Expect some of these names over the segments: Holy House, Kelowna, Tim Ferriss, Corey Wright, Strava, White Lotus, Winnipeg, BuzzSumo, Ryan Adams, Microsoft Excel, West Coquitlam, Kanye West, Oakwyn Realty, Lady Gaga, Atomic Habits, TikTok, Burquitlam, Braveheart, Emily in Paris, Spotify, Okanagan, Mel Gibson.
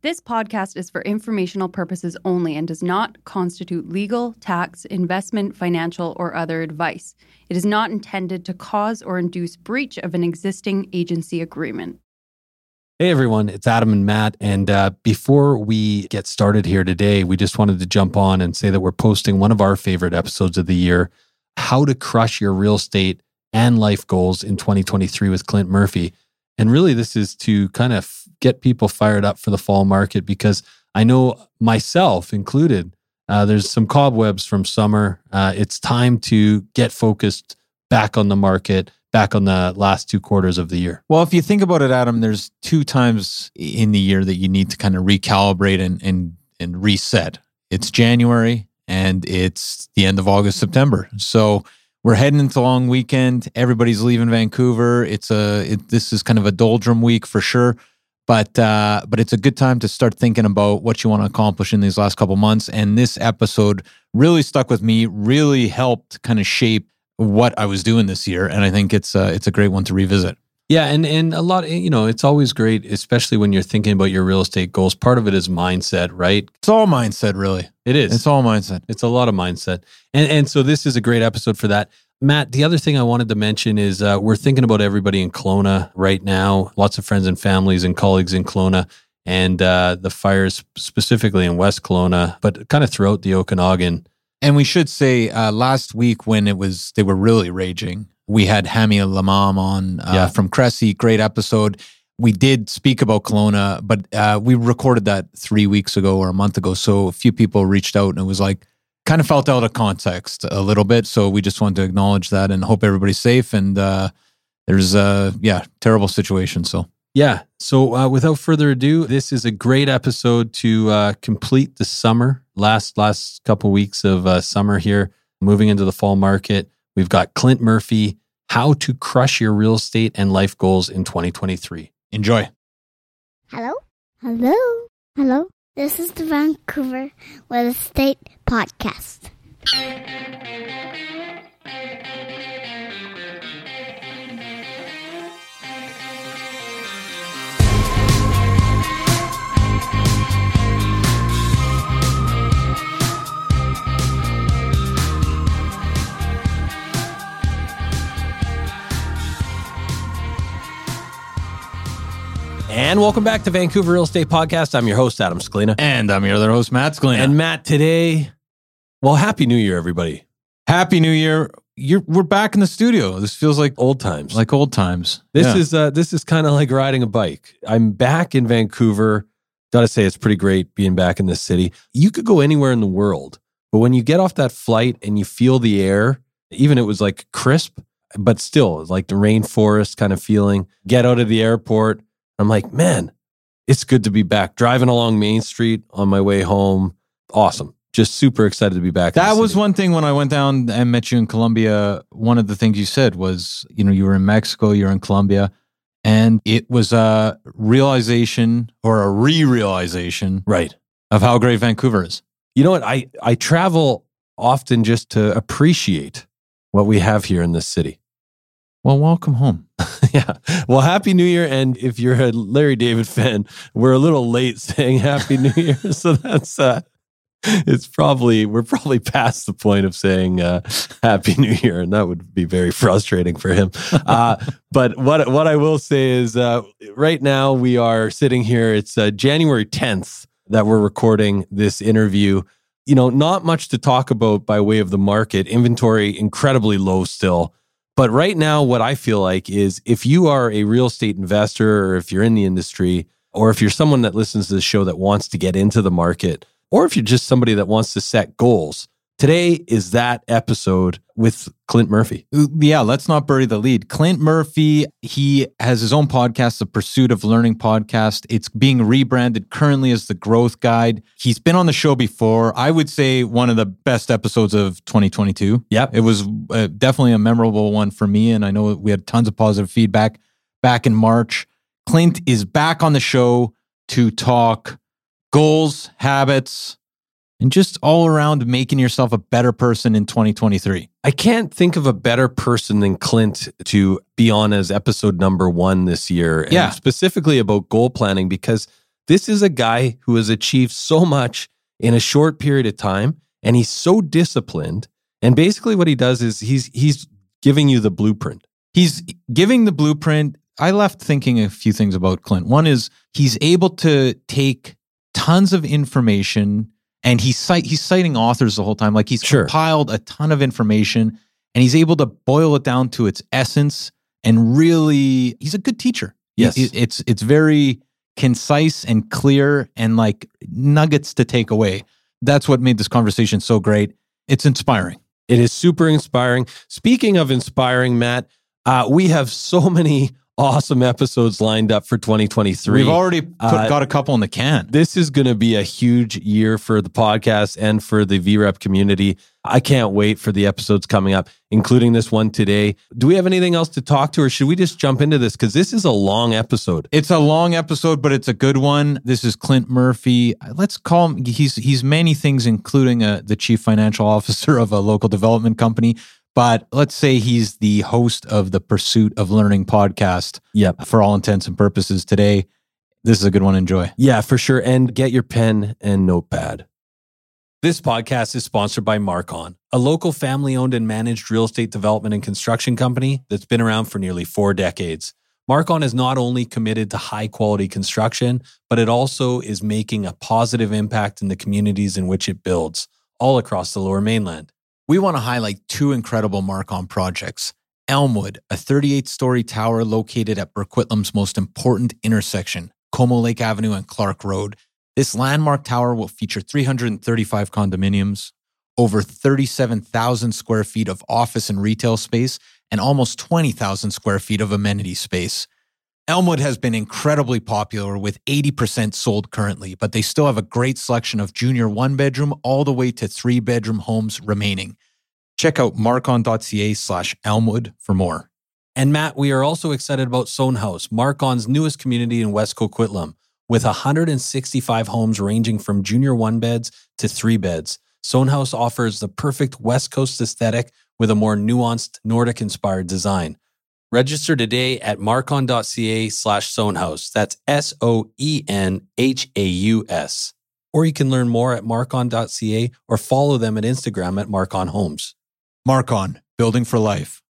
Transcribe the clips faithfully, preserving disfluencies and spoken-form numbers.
This podcast is for informational purposes only and does not constitute legal, tax, investment, financial, or other advice. It is not intended to cause or induce breach of an existing agency agreement. Hey everyone, it's Adam and Matt. And uh, before we get started here today, we just wanted to jump on and say that we're posting one of our favorite episodes of the year, How to Crush Your Real Estate and Life Goals in twenty twenty-three with Clint Murphy. And really this is to kind of get people fired up for the fall market because I know myself included, uh, there's some cobwebs from summer. Uh, it's time to get focused back on the market, back on the last two quarters of the year. Well, if you think about it, Adam, there's two times in the year that you need to kind of recalibrate and and and reset. It's January and it's the end of August, September. So we're heading into a long weekend. Everybody's leaving Vancouver. It's a it, this is kind of a doldrum week for sure, but uh, but it's a good time to start thinking about what you want to accomplish in these last couple months. And this episode really stuck with me. Really helped kind of shape what I was doing this year, and I think it's uh, it's a great one to revisit. Yeah, and and a lot, you know, it's always great, especially when you're thinking about your real estate goals. Part of it is mindset, right? It's all mindset, really. It is. It's all mindset. It's a lot of mindset, and and so this is a great episode for that. Matt, the other thing I wanted to mention is uh, we're thinking about everybody in Kelowna right now. Lots of friends and families and colleagues in Kelowna, and uh, the fires specifically in West Kelowna, but kind of throughout the Okanagan. And we should say, uh, last week when it was, they were really raging, we had Hamia Lamam on uh, yeah. from Cressy, great episode. We did speak about Kelowna, but uh, we recorded that three weeks ago or a month ago. So a few people reached out and it was like, kind of felt out of context a little bit. So we just wanted to acknowledge that and hope everybody's safe. And uh, there's a, uh, yeah, terrible situation. So. Yeah. So uh, without further ado, this is a great episode to uh, complete the summer, last last couple weeks of uh, summer here, moving into the fall market. We've got Clint Murphy, How to Crush Your Real Estate and Life Goals in twenty twenty-three. Enjoy. Hello. Hello. Hello. This is the Vancouver Real Estate Podcast. And welcome back to Vancouver Real Estate Podcast. I'm your host, Adam Scalina. And I'm your other host, Matt Sklina. And Matt, today, well, Happy New Year, everybody. Happy New Year. You're, we're back in the studio. This feels like old times. Like old times. This yeah. is uh, this is kind of like riding a bike. I'm back in Vancouver. Got to say, it's pretty great being back in this city. You could go anywhere in the world, but when you get off that flight and you feel the air, even it was like crisp, but still like the rainforest kind of feeling. Get out of the airport. I'm like, man, it's good to be back. Driving along Main Street on my way home. Awesome. Just super excited to be back. That was one thing when I went down and met you in Colombia. One of the things you said was, you know, you were in Mexico, you're in Colombia. And it was a realization or a re-realization right. of how great Vancouver is. You know what? I, I travel often just to appreciate what we have here in this city. Well, welcome home. yeah. Well, Happy New Year. And if you're a Larry David fan, we're a little late saying Happy New Year. So that's, uh, it's probably, we're probably past the point of saying uh, Happy New Year. And that would be very frustrating for him. Uh, but what what I will say is uh, right now we are sitting here. It's uh, January tenth that we're recording this interview. You know, not much to talk about by way of the market. Inventory incredibly low still. But right now, what I feel like is if you are a real estate investor or if you're in the industry or if you're someone that listens to the show that wants to get into the market or if you're just somebody that wants to set goals, today is that episode with Clint Murphy. Yeah, let's not bury the lead. Clint Murphy, he has his own podcast, the Pursuit of Learning Podcast. It's being rebranded currently as the Growth Guide. He's been on the show before. I would say one of the best episodes of twenty twenty-two. Yep. It was uh, definitely a memorable one for me, and I know we had tons of positive feedback back in March. Clint is back on the show to talk goals, habits, and just all around making yourself a better person in twenty twenty-three. I can't think of a better person than Clint to be on as episode number one this year. And yeah. Specifically about goal planning, because This is a guy who has achieved so much in a short period of time, and he's so disciplined. And basically what he does is he's he's giving you the blueprint. He's giving the blueprint. I left thinking a few things about Clint. One is he's able to take tons of information, and he's, cite, he's citing authors the whole time. Like he's sure. compiled a ton of information, and he's able to boil it down to its essence. And really, he's a good teacher. Yes, he, it's it's very concise and clear, and like nuggets to take away. That's what made this conversation so great. It's inspiring. It is super inspiring. Speaking of inspiring, Matt, uh, we have so many awesome episodes lined up for twenty twenty-three. We've already put, uh, got a couple in the can. This is going to be a huge year for the podcast and for the V R E P community. I can't wait for the episodes coming up, including this one today. Do we have anything else to talk to, or should we just jump into this? Because this is a long episode. It's a long episode, but it's a good one. This is Clint Murphy. Let's call him, he's, he's many things, including a, the chief financial officer of a local development company. But let's say he's the host of the Pursuit of Learning podcast. Yep. For all intents and purposes today. This is a good one. Enjoy. Yeah, for sure. And get your pen and notepad. This podcast is sponsored by Marcon, a local family-owned and managed real estate development and construction company that's been around for nearly four decades. Marcon is not only committed to high-quality construction, but it also is making a positive impact in the communities in which it builds, all across the Lower Mainland. We want to highlight two incredible Marcon projects. Elmwood, a thirty-eight story tower located at Burquitlam's most important intersection, Como Lake Avenue and Clark Road. This landmark tower will feature three hundred thirty-five condominiums, over thirty-seven thousand square feet of office and retail space, and almost twenty thousand square feet of amenity space. Elmwood has been incredibly popular with eighty percent sold currently, but they still have a great selection of junior one-bedroom all the way to three-bedroom homes remaining. Check out marcon.ca slash Elmwood for more. And Matt, we are also excited about Soen Haus, Marcon's newest community in West Coquitlam, with one hundred sixty-five homes ranging from junior one-beds to three-beds. Soen Haus offers the perfect West Coast aesthetic with a more nuanced Nordic-inspired design. Register today at marcon.ca slash Soen Haus. That's S O E N H A U S. Or you can learn more at marcon.ca or follow them at Instagram at Marcon Homes. Marcon, building for life.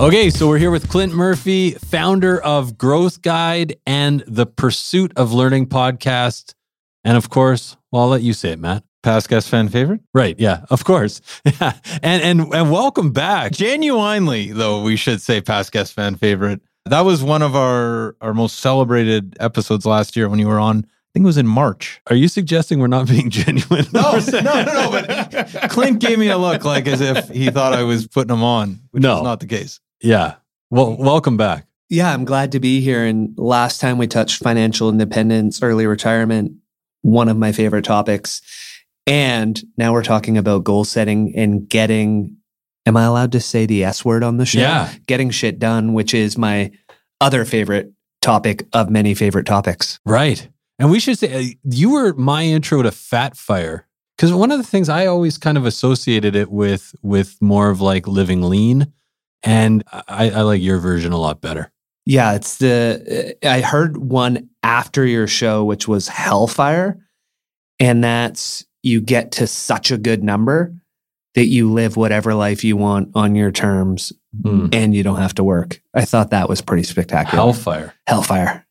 Okay, so we're here with Clint Murphy, founder of Growth Guide and the Pursuit of Learning podcast. And of course, well, I'll let you say it, Matt. Past guest fan favorite? Right, yeah, of course. Yeah. And, and and welcome back. Genuinely, though, we should say past guest fan favorite. That was one of our, our most celebrated episodes last year when you were on. I think it was in March. Are you suggesting we're not being genuine? No, no, no, no. But Clint gave me a look like as if he thought I was putting him on, which no. is not the case. Yeah. Well, welcome back. Yeah, I'm glad to be here. And last time we touched financial independence, early retirement, one of my favorite topics. And now we're talking about goal setting and getting, am I allowed to say the S word on the show? Yeah. Getting shit done, which is my other favorite topic of many favorite topics. Right. And we should say, you were my intro to Fat Fire. Because one of the things I always kind of associated it with, with more of like living lean. And I, I like your version a lot better. Yeah, it's the, I heard one after your show, which was Hellfire. And that's, you get to such a good number that you live whatever life you want on your terms mm. and you don't have to work. I thought that was pretty spectacular. Hellfire. Hellfire.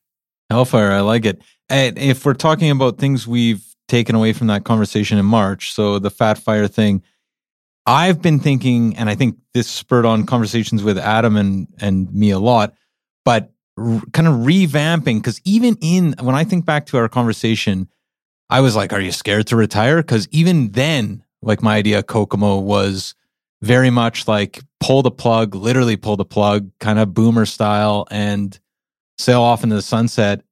Hellfire, I like it. And if we're talking about things we've taken away from that conversation in March, so the Fat Fire thing, I've been thinking, and I think this spurred on conversations with Adam and, and me a lot, but r- kind of revamping, because even in, when I think back to our conversation, I was like, are you scared to retire? Because even then, like my idea of Kokomo was very much like pull the plug, literally pull the plug, kind of boomer style and sail off into the sunset.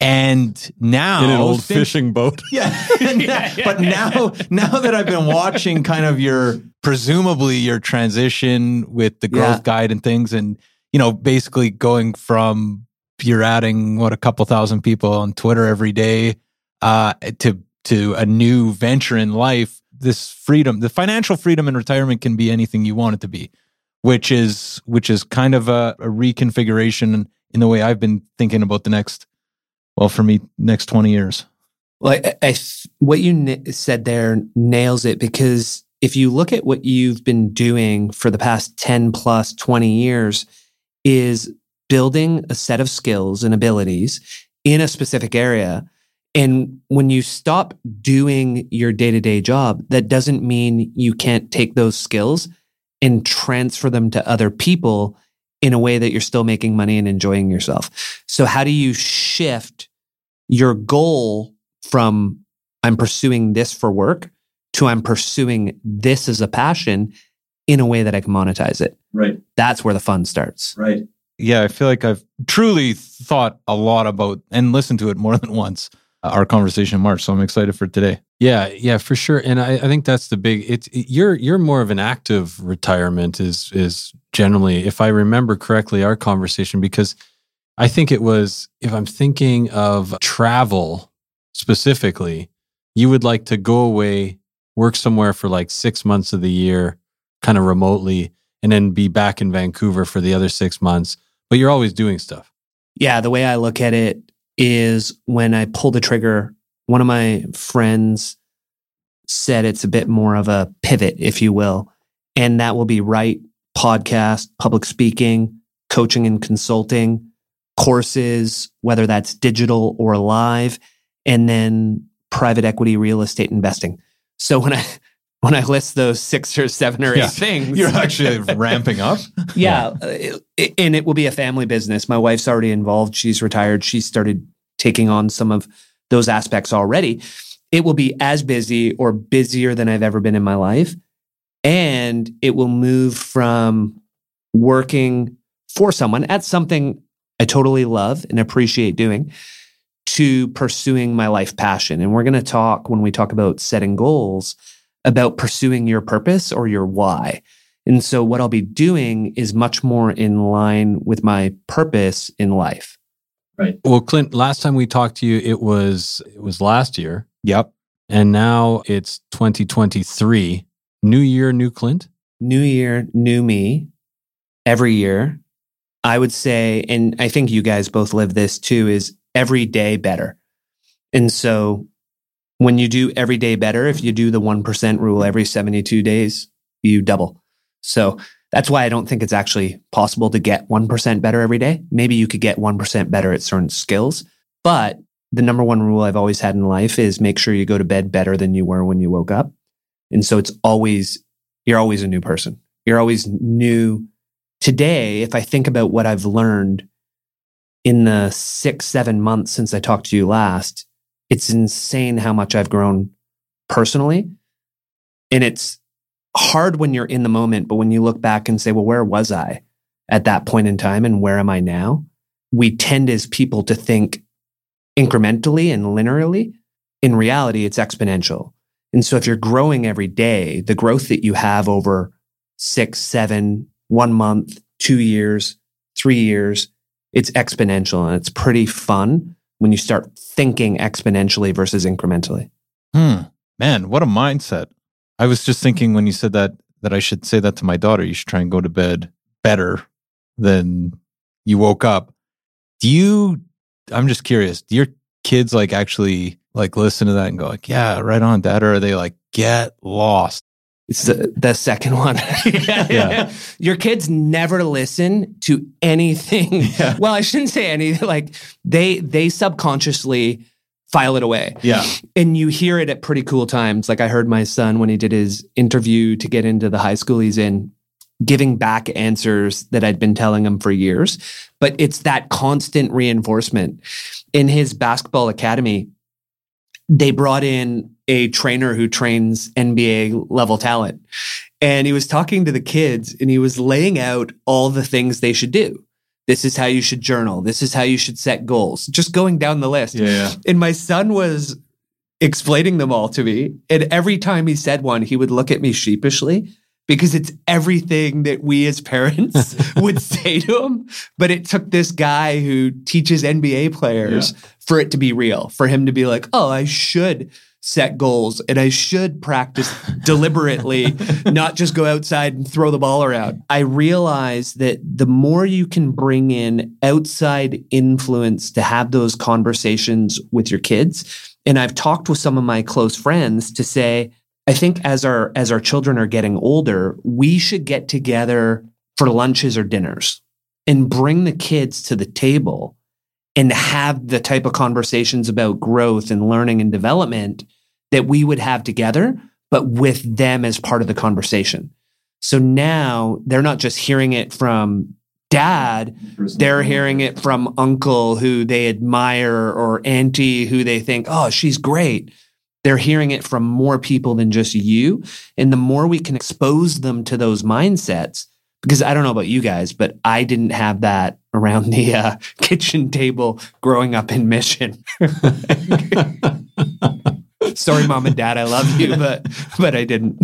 And now in an old think, fishing boat. Yeah, yeah. But now, now that I've been watching kind of your, presumably your transition with the growth yeah. guide and things, and, you know, basically going from you're adding what, a couple thousand people on Twitter every day, uh, to, to a new venture in life. this freedom, the financial freedom in retirement can be anything you want it to be, which is which is kind of a, a reconfiguration in the way I've been thinking about the next, well, for me, next twenty years. Well, I, I, what you n- said there nails it, because if you look at what you've been doing for the past ten plus twenty years is building a set of skills and abilities in a specific area. And when you stop doing your day-to-day job, that doesn't mean you can't take those skills and transfer them to other people in a way that you're still making money and enjoying yourself. So how do you shift your goal from I'm pursuing this for work to I'm pursuing this as a passion in a way that I can monetize it? Right. That's where the fun starts. Right. Yeah, I feel like I've truly thought a lot about and listened to it more than once, our conversation in March. So I'm excited for today. Yeah, yeah, for sure. And I, I think that's the big, it's it, you're you're more of an active retirement is is generally, if I remember correctly, our conversation, because I think it was, if I'm thinking of travel specifically, you would like to go away, work somewhere for like six months of the year, kind of remotely, and then be back in Vancouver for the other six months, but you're always doing stuff. Yeah, the way I look at it is when I pull the trigger, one of my friends said it's a bit more of a pivot, if you will. And that will be right, podcast, public speaking, coaching and consulting, courses, whether that's digital or live, and then private equity, real estate investing. So when I when I list those six or seven or eight yeah. things, you're actually ramping up. Yeah. It, and it will be a family business. My wife's already involved. She's retired. She started taking on some of those aspects already. It will be as busy or busier than I've ever been in my life. And it will move from working for someone at something I totally love and appreciate doing to pursuing my life passion. And we're going to talk, when we talk about setting goals, about pursuing your purpose or your why. And so what I'll be doing is much more in line with my purpose in life. Right. Well, Clint, last time we talked to you, it was it was last year. Yep. And now it's twenty twenty-three. New year, new Clint? New year, new me. Every year, I would say, and I think you guys both live this too, is every day better. And so when you do every day better, if you do the one percent rule every seventy-two days, you double. So that's why I don't think it's actually possible to get one percent better every day. Maybe you could get one percent better at certain skills. But the number one rule I've always had in life is make sure you go to bed better than you were when you woke up. And so it's always, you're always a new person. You're always new. Today, if I think about what I've learned in the six, seven months since I talked to you last, it's insane how much I've grown personally. And it's hard when you're in the moment, but when you look back and say, well, where was I at that point in time and where am I now? We tend as people to think incrementally and linearly. In reality, it's exponential. And so if you're growing every day, the growth that you have over six, seven, one month, two years, three years, it's exponential and it's pretty fun when you start thinking exponentially versus incrementally. Hmm. Man, what a mindset. I was just thinking when you said that, that I should say that to my daughter, you should try and go to bed better than you woke up. Do you, I'm just curious, do your kids like actually like listen to that and go like, yeah, right on, Dad? Or are they like, get lost? It's the, the second one. yeah. Yeah. Your kids never listen to anything. Yeah. Well, I shouldn't say anything. Like they they subconsciously file it away. Yeah. And you hear it at pretty cool times. Like I heard my son when he did his interview to get into the high school he's in, giving back answers that I'd been telling him for years. But it's that constant reinforcement. In his basketball academy, they brought in a trainer who trains N B A level talent. And he was talking to the kids and he was laying out all the things they should do. This is how you should journal. This is how you should set goals. Just going down the list. Yeah, yeah. And my son was explaining them all to me. And every time he said one, he would look at me sheepishly because it's everything that we as parents would say to him. But it took this guy who teaches N B A players yeah. for it to be real, for him to be like, oh, I should set goals, and I should practice deliberately, not just go outside and throw the ball around. I realized that the more you can bring in outside influence to have those conversations with your kids, and I've talked with some of my close friends to say, I think as our as our children are getting older, we should get together for lunches or dinners and bring the kids to the table and have the type of conversations about growth and learning and development that we would have together, but with them as part of the conversation. So now they're not just hearing it from dad, they're hearing it from uncle who they admire or auntie who they think, oh, she's great. They're hearing it from more people than just you. And the more we can expose them to those mindsets, because I don't know about you guys, but I didn't have that around the uh, kitchen table growing up in Mission. Sorry, mom and dad, I love you, but but I didn't.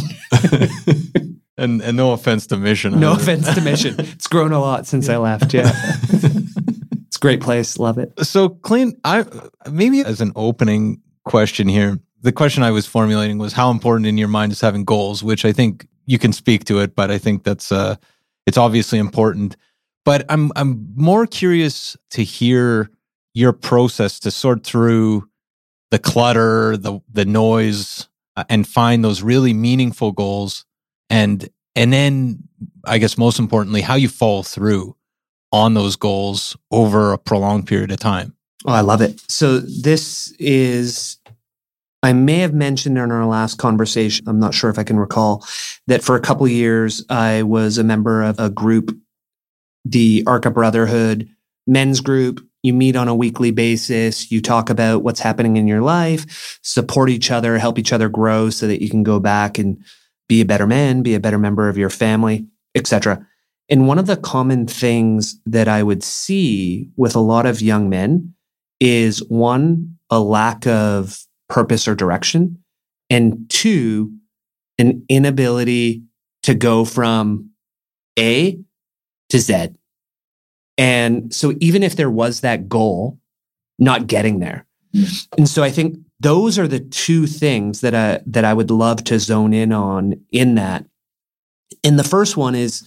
and and no offense to Mission. No either. offense to Mission. It's grown a lot since I left, yeah. It's a great place, love it. So Clint, I maybe as an opening question here, the question I was formulating was how important in your mind is having goals, which I think you can speak to it, but I think that's uh, it's obviously important. But I'm I'm more curious to hear your process to sort through the clutter, the the noise, uh, and find those really meaningful goals, and and then I guess most importantly, how you follow through on those goals over a prolonged period of time. Oh, I love it. So this is, I may have mentioned in our last conversation, I'm not sure if I can recall, that for a couple of years, I was a member of a group, the ARCA Brotherhood men's group. You meet on a weekly basis. You talk about what's happening in your life, support each other, help each other grow so that you can go back and be a better man, be a better member of your family, et cetera. And one of the common things that I would see with a lot of young men is one, a lack of purpose or direction, and two, an inability to go from A to Z. And so even if there was that goal, not getting there. And so I think those are the two things that I, that I would love to zone in on in that. And the first one is,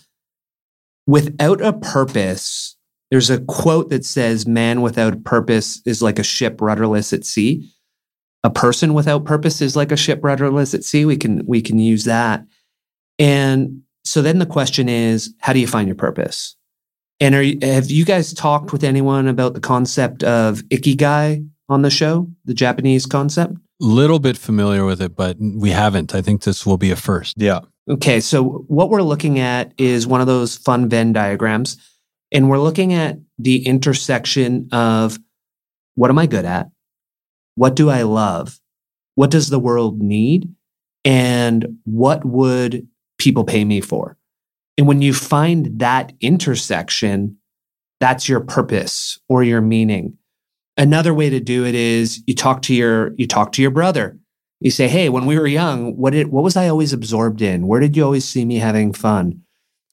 without a purpose, there's a quote that says, man without purpose is like a ship rudderless at sea. A person without purpose is like a ship rudderless at sea. We can, we can use that. And so then the question is, how do you find your purpose? And are you, have you guys talked with anyone about the concept of ikigai on the show, the Japanese concept? Little bit familiar with it, but we haven't. I think this will be a first. Yeah. Okay. So what we're looking at is one of those fun Venn diagrams, and we're looking at the intersection of what am I good at? What do I love? What does the world need? And what would people pay me for? And when you find that intersection, that's your purpose or your meaning. Another way to do it is you talk to your you talk to your brother. You say, "Hey, when we were young, what did what was I always absorbed in? Where did you always see me having fun?"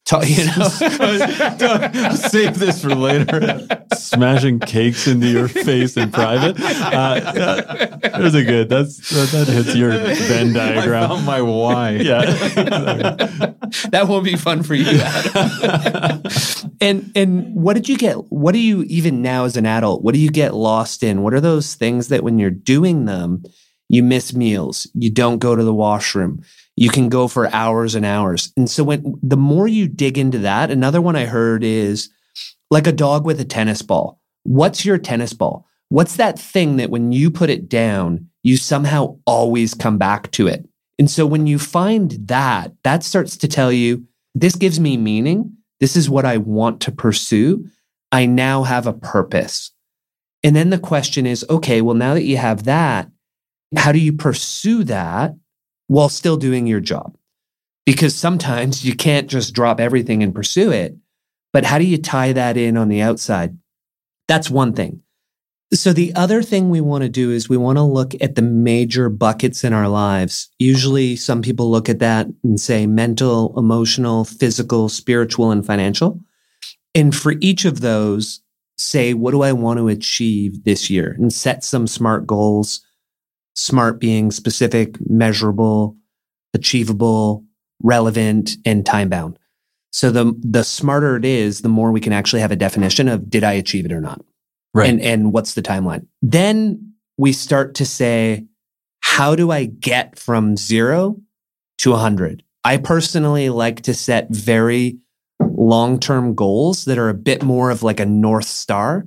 Talk, you know, save this for later. Smashing cakes into your face in private. Uh, those are good. That's that, that hits your Venn diagram. I found my why. Yeah, that won't be fun for you, Adam. and and what did you get? What do you even now as an adult? What do you get lost in? What are those things that when you're doing them, you miss meals, you don't go to the washroom. You can go for hours and hours. And so when the more you dig into that, another one I heard is like a dog with a tennis ball. What's your tennis ball? What's that thing that when you put it down, you somehow always come back to it? And so when you find that, that starts to tell you, this gives me meaning. This is what I want to pursue. I now have a purpose. And then the question is, okay, well, now that you have that, how do you pursue that while still doing your job? Because sometimes you can't just drop everything and pursue it, but how do you tie that in on the outside? That's one thing. So the other thing we want to do is we want to look at the major buckets in our lives. Usually some people look at that and say mental, emotional, physical, spiritual, and financial. And for each of those, say, what do I want to achieve this year? And set some SMART goals, SMART being specific, measurable, achievable, relevant, and time-bound. So the the smarter it is, the more we can actually have a definition of did I achieve it or not? Right. And, and what's the timeline? Then we start to say, how do I get from zero to one hundred? I personally like to set very long-term goals that are a bit more of like a North Star.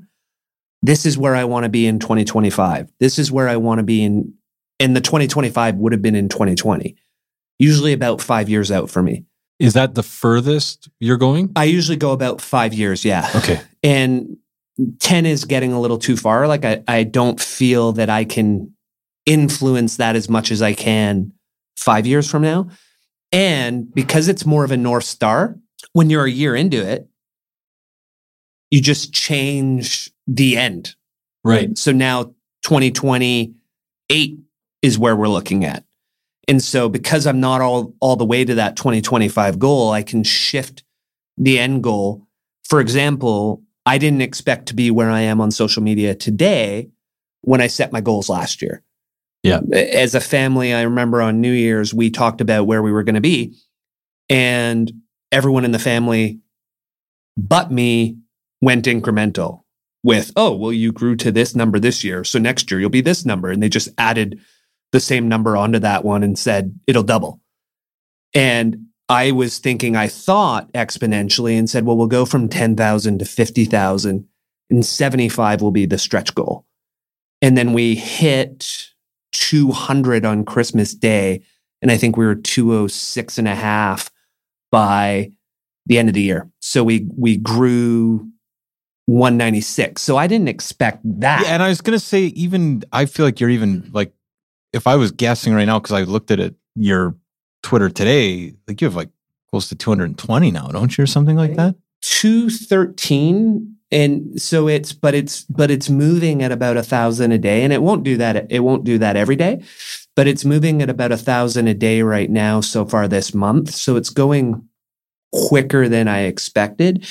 This is where I want to be in twenty twenty-five. This is where I want to be in, and the twenty twenty-five would have been in twenty twenty. Usually about five years out for me. Is that the furthest you're going? I usually go about five years, yeah. Okay. And ten is getting a little too far. Like I, I don't feel that I can influence that as much as I can five years from now. And because it's more of a North Star, when you're a year into it, you just change the end. Right. right? So now twenty twenty-eight is where we're looking at. And so because I'm not all, all the way to that twenty twenty-five goal, I can shift the end goal. For example, I didn't expect to be where I am on social media today when I set my goals last year. Yeah. As a family, I remember on New Year's, we talked about where we were going to be. And everyone in the family but me went incremental with, oh, well, you grew to this number this year, so next year you'll be this number. And they just added the same number onto that one and said, it'll double. And I was thinking, I thought exponentially and said, well, we'll go from ten thousand to fifty thousand and seventy-five will be the stretch goal. And then we hit two hundred on Christmas Day. And I think we were two oh six and a half by the end of the year. So we, we grew one ninety-six. So I didn't expect that. Yeah, and I was going to say, even, I feel like you're even like, if I was guessing right now, because I looked at it, your Twitter today, like you have like close to two hundred twenty now, don't you? Or something like that? two thirteen. And so it's, but it's, but it's moving at about a thousand a day, and it won't do that. It won't do that every day, but it's moving at about a thousand a day right now so far this month. So it's going quicker than I expected.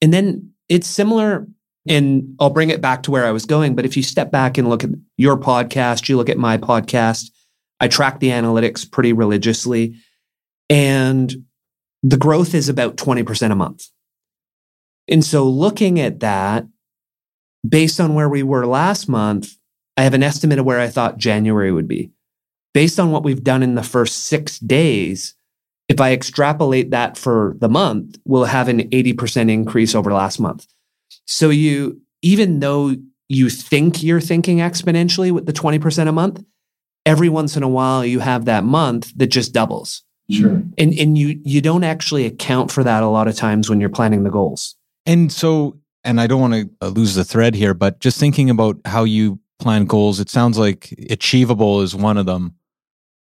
And then it's similar, and I'll bring it back to where I was going. But if you step back and look at your podcast, you look at my podcast, I track the analytics pretty religiously, and the growth is about twenty percent a month. And so looking at that, based on where we were last month, I have an estimate of where I thought January would be. Based on what we've done in the first six days, if I extrapolate that for the month, we'll have an eighty percent increase over last month. So you, even though you think you're thinking exponentially with the twenty percent a month, every once in a while you have that month that just doubles. Sure. And and you you don't actually account for that a lot of times when you're planning the goals. And so, and I don't want to lose the thread here, but just thinking about how you plan goals, it sounds like achievable is one of them.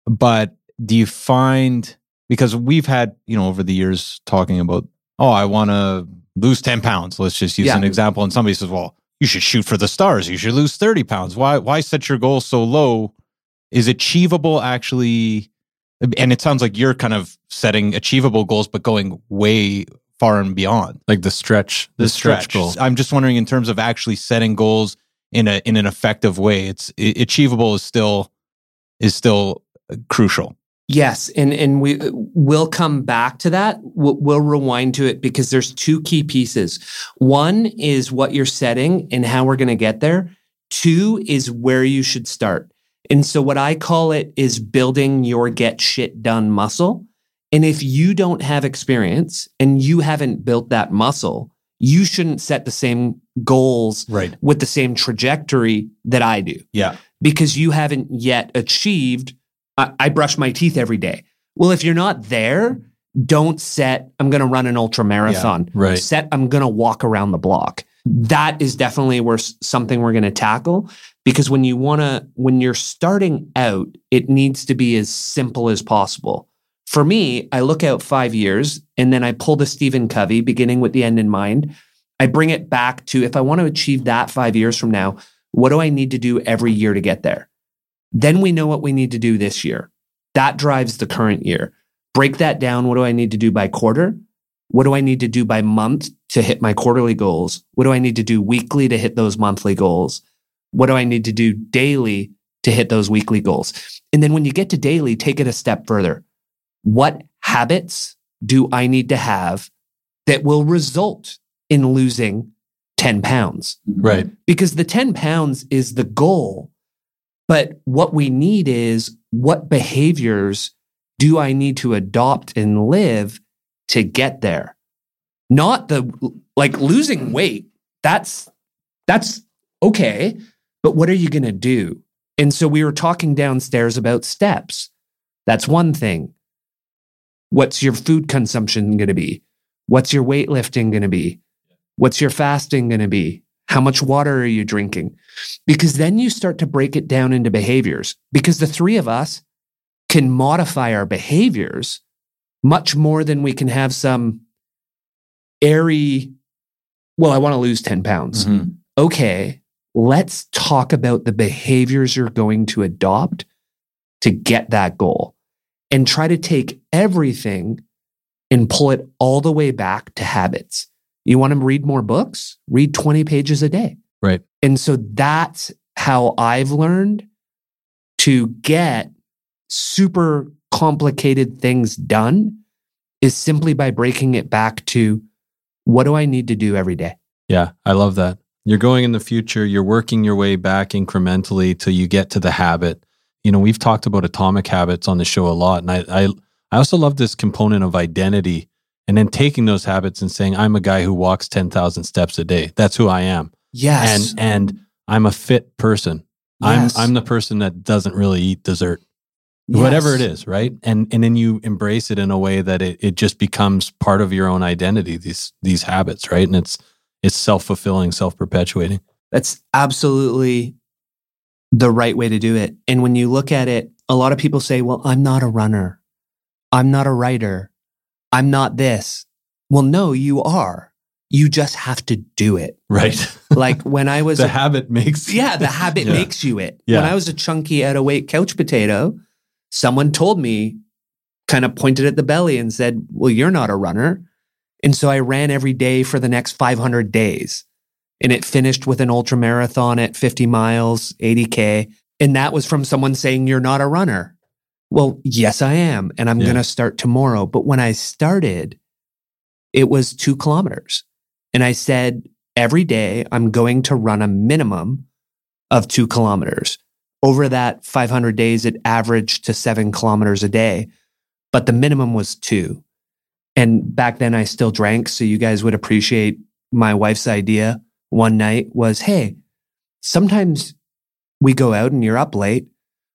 But do you find, because we've had, you know, over the years talking about, oh, I want to lose ten pounds. Let's just use yeah. an example. And somebody says, well, you should shoot for the stars. You should lose thirty pounds. Why why set your goal so low? Is achievable actually, and it sounds like you're kind of setting achievable goals, but going way far and beyond, like the stretch, the, the stretch, stretch goal. I'm just wondering in terms of actually setting goals in a in an effective way. It's it, achievable is still is still crucial. Yes, and and we will come back to that. We'll, we'll rewind to it because there's two key pieces. One is what you're setting and how we're going to get there. Two is where you should start. And so what I call it is building your get shit done muscle. And if you don't have experience and you haven't built that muscle, you shouldn't set the same goals right. with the same trajectory that I do. Yeah. Because you haven't yet achieved, I, I brush my teeth every day. Well, if you're not there, don't set, I'm going to run an ultra marathon. Yeah, right. Set, I'm going to walk around the block. That is definitely where something we're going to tackle, because when you want to, when you're starting out, it needs to be as simple as possible. For me, I look out five years and then I pull the Stephen Covey, beginning with the end in mind. I bring it back to, if I want to achieve that five years from now, what do I need to do every year to get there? Then we know what we need to do this year. That drives the current year. Break that down. What do I need to do by quarter? What do I need to do by month to hit my quarterly goals? What do I need to do weekly to hit those monthly goals? What do I need to do daily to hit those weekly goals. And then when you get to daily, take it a step further. What habits do I need to have that will result in losing ten pounds? Right. Because the ten pounds is the goal. But what we need is, what behaviors do I need to adopt and live to get there? Not the, like losing weight. That's, that's okay. But what are you going to do? And so we were talking downstairs about steps. That's one thing. What's your food consumption going to be? What's your weightlifting going to be? What's your fasting going to be? How much water are you drinking? Because then you start to break it down into behaviors, because the three of us can modify our behaviors much more than we can have some airy, well, I want to lose ten pounds. Mm-hmm. Okay, let's talk about the behaviors you're going to adopt to get that goal, and try to take everything and pull it all the way back to habits. You want to read more books? Read twenty pages a day. Right. And so that's how I've learned to get super complicated things done, is simply by breaking it back to, what do I need to do every day? Yeah, I love that. You're going in the future, you're working your way back incrementally till you get to the habit. You know, we've talked about Atomic Habits on the show a lot. And I, I, I also love this component of identity, and then taking those habits and saying, I'm a guy who walks ten thousand steps a day. That's who I am. Yes. And, and I'm a fit person. Yes. I'm, I'm the person that doesn't really eat dessert, yes. whatever it is. Right. And, and then you embrace it in a way that it, it just becomes part of your own identity, these, these habits. Right. And it's, it's self-fulfilling, self-perpetuating. That's absolutely the right way to do it. And when you look at it, a lot of people say, well, I'm not a runner. I'm not a writer. I'm not this. Well, no, you are. You just have to do it. Right. Like when I was... the a, habit makes... Yeah, the habit yeah. makes you it. Yeah. When I was a chunky, out-of-weight couch potato, someone told me, kind of pointed at the belly and said, well, you're not a runner. And so I ran every day for the next five hundred days. And it finished with an ultra marathon at fifty miles, eighty K. And that was from someone saying, you're not a runner. Well, yes, I am. And I'm yeah. going to start tomorrow. But when I started, it was two kilometers. And I said, every day, I'm going to run a minimum of two kilometers. Over that five hundred days, it averaged to seven kilometers a day. But the minimum was two. And back then, I still drank. So you guys would appreciate my wife's idea one night was, hey, sometimes we go out and you're up late.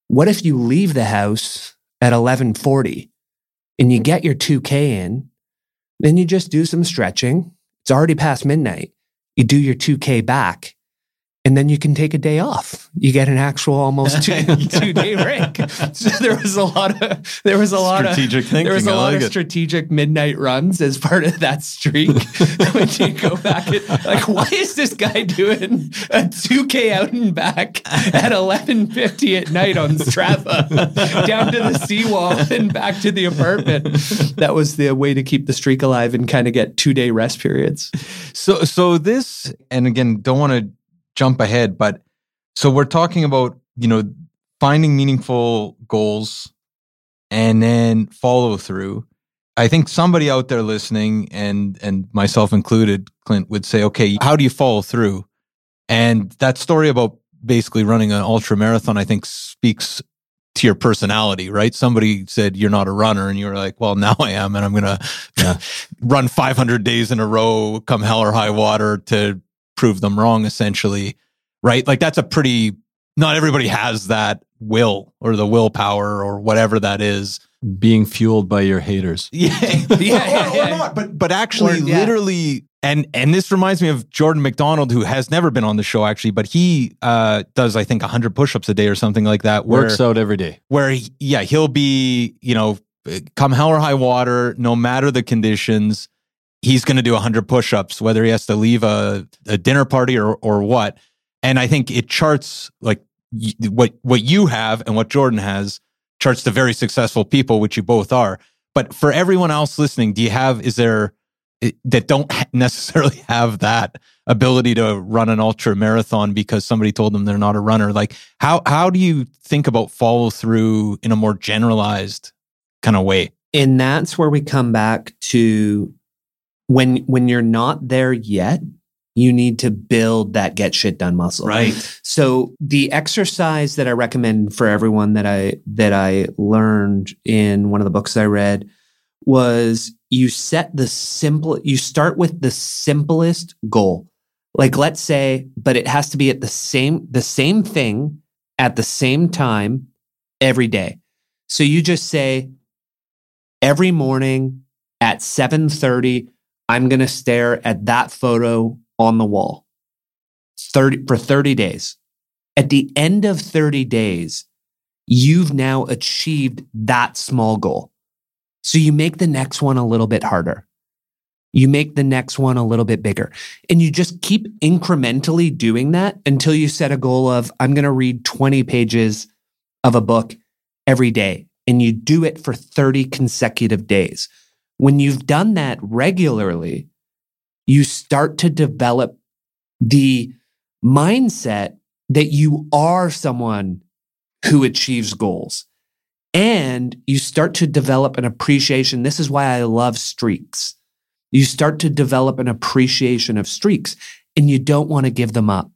What if you leave the house at eleven forty and you get your two K in, then you just do some stretching. It's already past midnight. You do your two K back, and then you can take a day off. You get an actual almost two, two day break. So there was a lot of, there was a lot strategic of, thinking. There was a I lot like of it. strategic midnight runs as part of that streak. When you go back at, like, why is this guy doing a two K out and back at eleven fifty at night on Strava down to the seawall and back to the apartment? That was the way to keep the streak alive and kind of get two day rest periods. So, so this, and again, don't want to jump ahead, but so we're talking about, you know, finding meaningful goals and then follow through. I think somebody out there listening, and and myself included, Clint, would say, okay, how do you follow through? And that story about basically running an ultra marathon, I think, speaks to your personality, right? Somebody said, you're not a runner, and you were like, well, now I am, and I'm gonna yeah. run five hundred days in a row, come hell or high water, to prove them wrong, essentially, right? Like that's a pretty, not everybody has that will or the willpower or whatever that is. Being fueled by your haters. Yeah, yeah, or, or, or not, but but actually or, yeah. literally, and and this reminds me of Jordan McDonald, who has never been on the show actually, but he uh, does, I think, one hundred push-ups a day or something like that. Where, Works out every day. Where, he, yeah, he'll be, you know, come hell or high water, no matter the conditions, he's going to do one hundred push-ups, whether he has to leave a, a dinner party or or what. And I think it charts like y- what what you have and what Jordan has charts the very successful people, which you both are. But for everyone else listening, do you have, is there that don't necessarily have that ability to run an ultra marathon because somebody told them they're not a runner. Like, how how do you think about follow through in a more generalized kind of way? And that's where we come back to when when you're not there yet, you need to build that get shit done muscle. Right. So the exercise that I recommend for everyone that I that I learned in one of the books I read was you set the simple, you start with the simplest goal. Like, let's say, but it has to be at the same, the same thing at the same time every day. So you just say every morning at seven thirty, I'm going to stare at that photo on the wall thirty for thirty days. At the end of thirty days, you've now achieved that small goal. So you make the next one a little bit harder. You make the next one a little bit bigger. And you just keep incrementally doing that until you set a goal of, I'm going to read twenty pages of a book every day. And you do it for thirty consecutive days. When you've done that regularly, you start to develop the mindset that you are someone who achieves goals. And you start to develop an appreciation. This is why I love streaks. You start to develop an appreciation of streaks, and you don't want to give them up.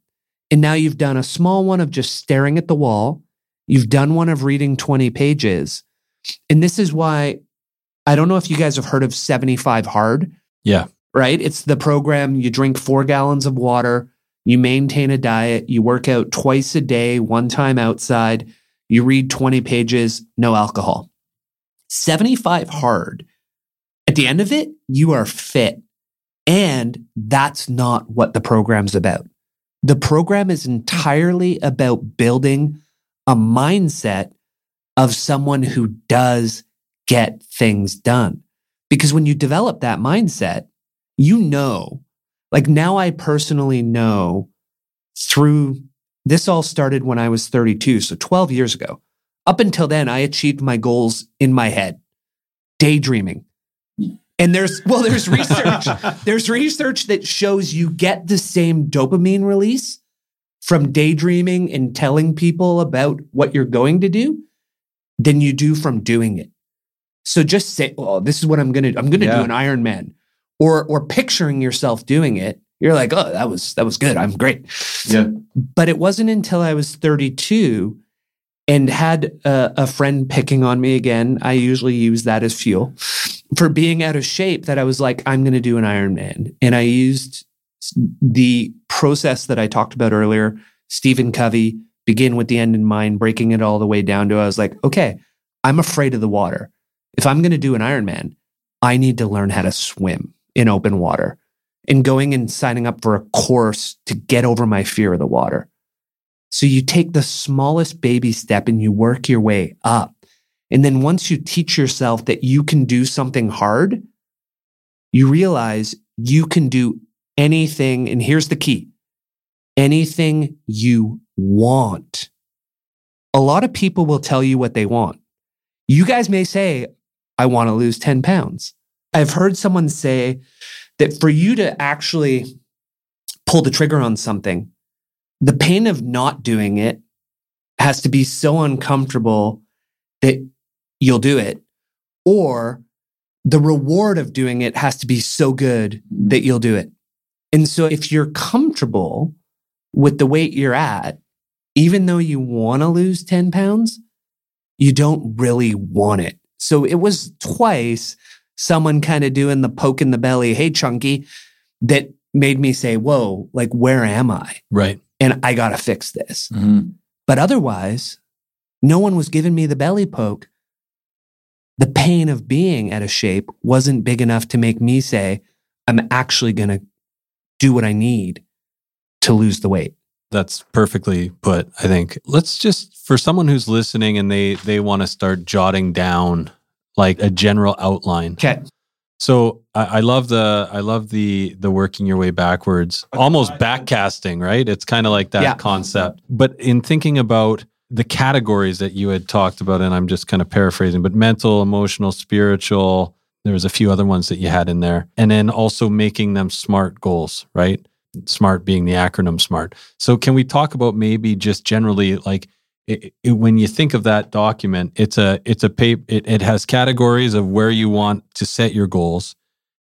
And now you've done a small one of just staring at the wall. You've done one of reading twenty pages. And this is why, I don't know if you guys have heard of seventy-five hard. Yeah. Right? It's the program. You drink four gallons of water. You maintain a diet. You work out twice a day, one time outside. You read twenty pages, no alcohol. seventy-five hard. At the end of it, you are fit. And that's not what the program's about. The program is entirely about building a mindset of someone who does get things done. Because when you develop that mindset, you know, like now I personally know through this all started when I was thirty-two, so twelve years ago. Up until then, I achieved my goals in my head, daydreaming. And there's, well, there's research. There's research that shows you get the same dopamine release from daydreaming and telling people about what you're going to do than you do from doing it. So just say, oh, this is what I'm going to do. I'm going to yeah. do an Ironman. Or, or picturing yourself doing it. You're like, oh, that was that was good. I'm great. Yeah. But it wasn't until I was thirty-two and had a, a friend picking on me again. I usually use that as fuel for being out of shape that I was like, I'm going to do an Ironman. And I used the process that I talked about earlier, Stephen Covey, begin with the end in mind, breaking it all the way down to, I was like, okay, I'm afraid of the water. If I'm going to do an Ironman, I need to learn how to swim in open water. And going and signing up for a course to get over my fear of the water. So you take the smallest baby step and you work your way up. And then once you teach yourself that you can do something hard, you realize you can do anything. And here's the key. Anything you want. A lot of people will tell you what they want. You guys may say, I want to lose ten pounds. I've heard someone say that for you to actually pull the trigger on something, the pain of not doing it has to be so uncomfortable that you'll do it, or the reward of doing it has to be so good that you'll do it. And so if you're comfortable with the weight you're at, even though you want to lose ten pounds, you don't really want it. So it was twice someone kind of doing the poke in the belly, hey, chunky, that made me say, whoa, like, where am I? Right. And I got to fix this. Mm-hmm. But otherwise, no one was giving me the belly poke. The pain of being out of shape wasn't big enough to make me say, I'm actually going to do what I need to lose the weight. That's perfectly put, I think. Let's just, for someone who's listening and they they want to start jotting down like a general outline. Okay. So I, I love the I love the the working your way backwards, almost backcasting, right? It's kind of like that yeah. concept. But in thinking about the categories that you had talked about, and I'm just kind of paraphrasing, but mental, emotional, spiritual, There was a few other ones that you had in there. And then also making them SMART goals, right? SMART being the acronym SMART. So can we talk about maybe just generally, like it, it, when you think of that document, it's a it's a paper, it, it has categories of where you want to set your goals,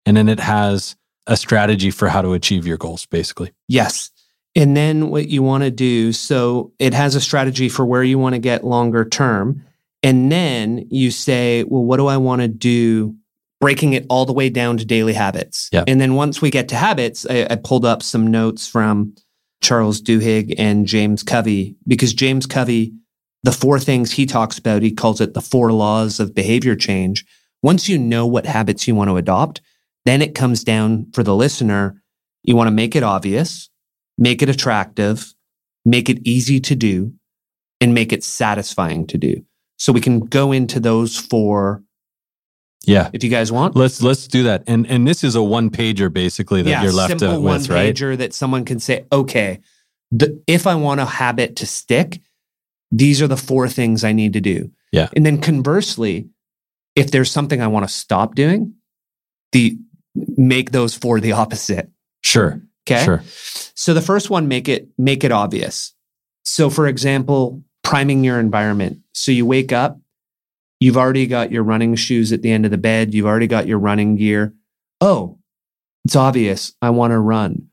and then it has a strategy for how to achieve your goals, basically. Yes. And then what you want to do, so it has a strategy for where you want to get longer term. And then you say, well, what do I want to do? Breaking it all the way down to daily habits. Yeah. And then once we get to habits, I, I pulled up some notes from Charles Duhigg and James Covey, because James Covey, the four things he talks about, he calls it the four laws of behavior change. Once you know what habits you want to adopt, then it comes down for the listener. You want to make it obvious, make it attractive, make it easy to do, and make it satisfying to do. So we can go into those four. Yeah. If you guys want. Let's let's do that. And and this is a one-pager basically that yeah, you're left simple uh, with, right? One-pager that someone can say, okay, the, if I want a habit to stick, these are the four things I need to do. Yeah. And then conversely, if there's something I want to stop doing, the make those four the opposite. Sure. Okay. Sure. So the first one, make it make it obvious. So for example, priming your environment. So you wake up, you've already got your running shoes at the end of the bed. You've already got your running gear. Oh, it's obvious. I want to run.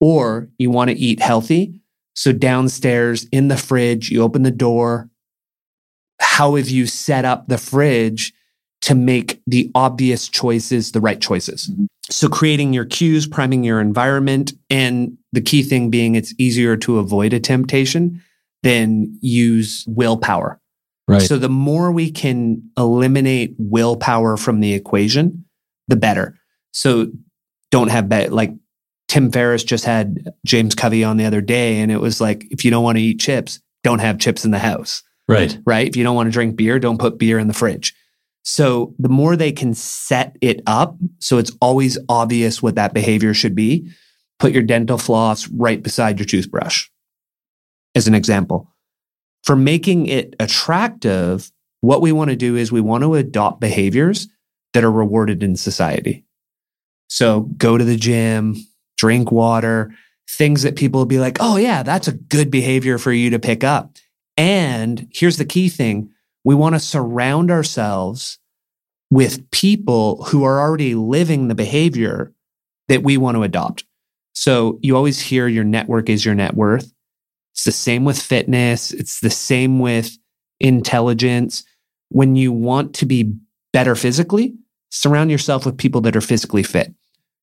Or you want to eat healthy. So downstairs in the fridge, you open the door. How have you set up the fridge to make the obvious choices the right choices? Mm-hmm. So creating your cues, priming your environment, and the key thing being it's easier to avoid a temptation than use willpower. Right. So the more we can eliminate willpower from the equation, the better. So don't have bad, like Tim Ferriss just had James Covey on the other day, and it was like, if you don't want to eat chips, don't have chips in the house. Right. Right. If you don't want to drink beer, don't put beer in the fridge. So the more they can set it up, so it's always obvious what that behavior should be. Put your dental floss right beside your toothbrush, as an example. For making it attractive, what we want to do is we want to adopt behaviors that are rewarded in society. So go to the gym, drink water, things that people will be like, oh yeah, that's a good behavior for you to pick up. And here's the key thing. We want to surround ourselves with people who are already living the behavior that we want to adopt. So you always hear your network is your net worth. It's the same with fitness. It's the same with intelligence. When you want to be better physically, surround yourself with people that are physically fit.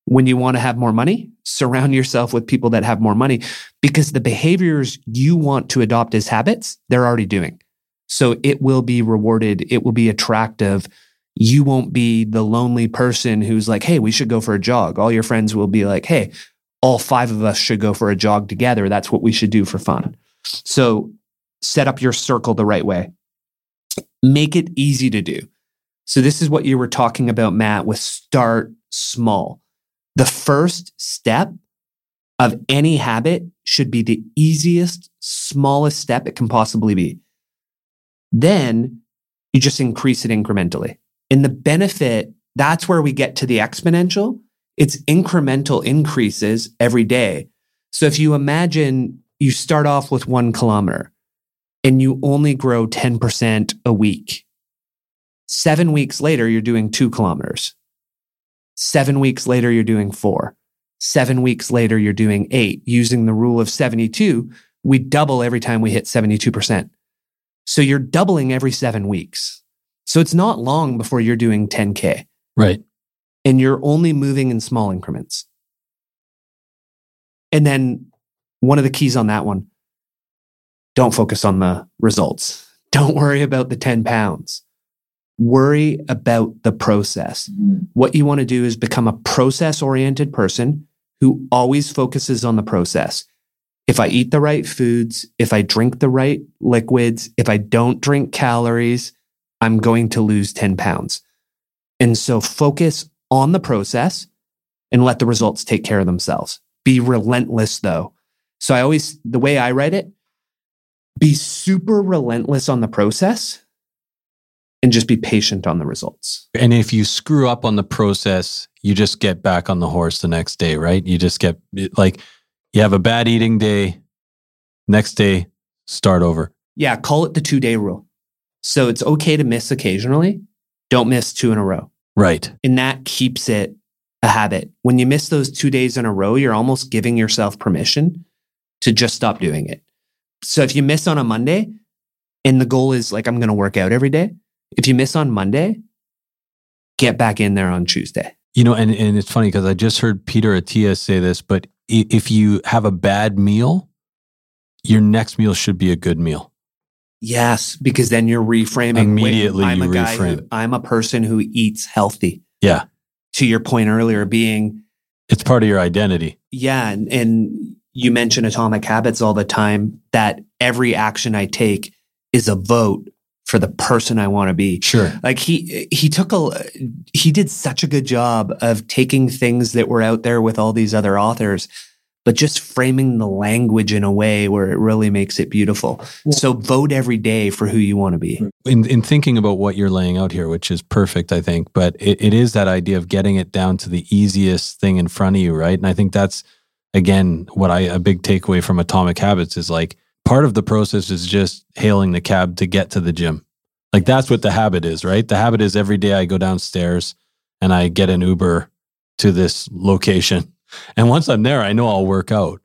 When you want to have more money, surround yourself with people that have more money, because the behaviors you want to adopt as habits, they're already doing. So it will be rewarded. It will be attractive. You won't be the lonely person who's like, hey, we should go for a jog. All your friends will be like, hey, all five of us should go for a jog together. That's what we should do for fun. So set up your circle the right way. Make it easy to do. So this is what you were talking about, Matt, with start small. The first step of any habit should be the easiest, smallest step it can possibly be. Then you just increase it incrementally. And the benefit, that's where we get to the exponential. It's incremental increases every day. So if you imagine you start off with one kilometer and you only grow ten percent a week, seven weeks later, you're doing two kilometers. Seven weeks later, you're doing four. Seven weeks later, you're doing eight. Using the rule of seventy-two, we double every time we hit seventy-two percent. So you're doubling every seven weeks. So it's not long before you're doing ten K. Right. And you're only moving in small increments. And then one of the keys on that one, don't focus on the results. Don't worry about the ten pounds. Worry about the process. Mm-hmm. What you want to do is become a process-oriented person who always focuses on the process. If I eat the right foods, if I drink the right liquids, if I don't drink calories, I'm going to lose ten pounds. And so focus on the process and let the results take care of themselves. Be relentless though. So I always, the way I write it, be super relentless on the process and just be patient on the results. And if you screw up on the process, you just get back on the horse the next day, right? You just get like, you have a bad eating day, next day, start over. Yeah, call it the two-day rule. So it's okay to miss occasionally. Don't miss two in a row. Right. And that keeps it a habit. When you miss those two days in a row, you're almost giving yourself permission to just stop doing it. So if you miss on a Monday and the goal is like, I'm going to work out every day. If you miss on Monday, get back in there on Tuesday. You know, and, and it's funny because I just heard Peter Attia say this, but if you have a bad meal, your next meal should be a good meal. Yes, because then you're reframing. Immediately I'm you a guy reframe. Who, I'm a person who eats healthy. Yeah. To your point earlier being... It's part of your identity. Yeah. And, and you mention Atomic Habits all the time, that every action I take is a vote for the person I want to be. Sure. Like he, he took a, he did such a good job of taking things that were out there with all these other authors, but just framing the language in a way where it really makes it beautiful. Yeah. So vote every day for who you want to be. In in thinking about what you're laying out here, which is perfect, I think, but it, it is that idea of getting it down to the easiest thing in front of you. Right. And I think that's, again, what I, a big takeaway from Atomic Habits is like, part of the process is just hailing the cab to get to the gym. Like that's what the habit is, right? The habit is every day I go downstairs and I get an Uber to this location. And once I'm there, I know I'll work out.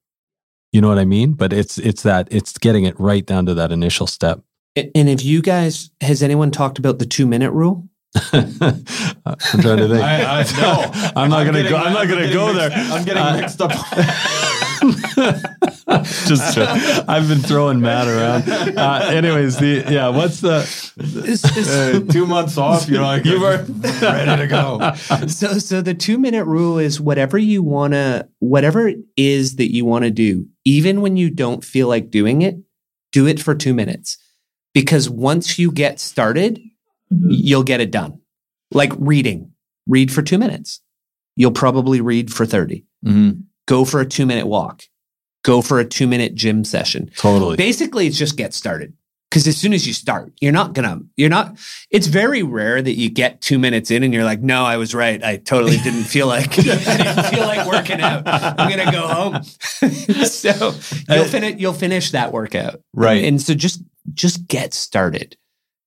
You know what I mean? But it's it's that it's getting it right down to that initial step. And if you guys, has anyone talked about the two minute rule? I'm trying to think. I, I, no, I'm not I'm gonna getting, go. I'm not I'm gonna go mixed, there. I'm getting mixed uh, up. Just I've been throwing Matt around. Uh, anyways, the yeah, what's the uh, two months off? You're like you were ready to go. So, so the two minute rule is whatever you wanna, whatever it is that you want to do, even when you don't feel like doing it, do it for two minutes, because once you get started, you'll get it done. Like reading, read for two minutes. You'll probably read for thirty. Mm-hmm. Go for a two minute walk. Go for a two minute gym session. Totally. Basically, it's just get started. Because as soon as you start, you're not going to, you're not, it's very rare that you get two minutes in and you're like, no, I was right. I totally didn't feel like, I didn't feel like working out. I'm going to go home. So you'll finish, you'll finish that workout. Right. And, and so just, just get started.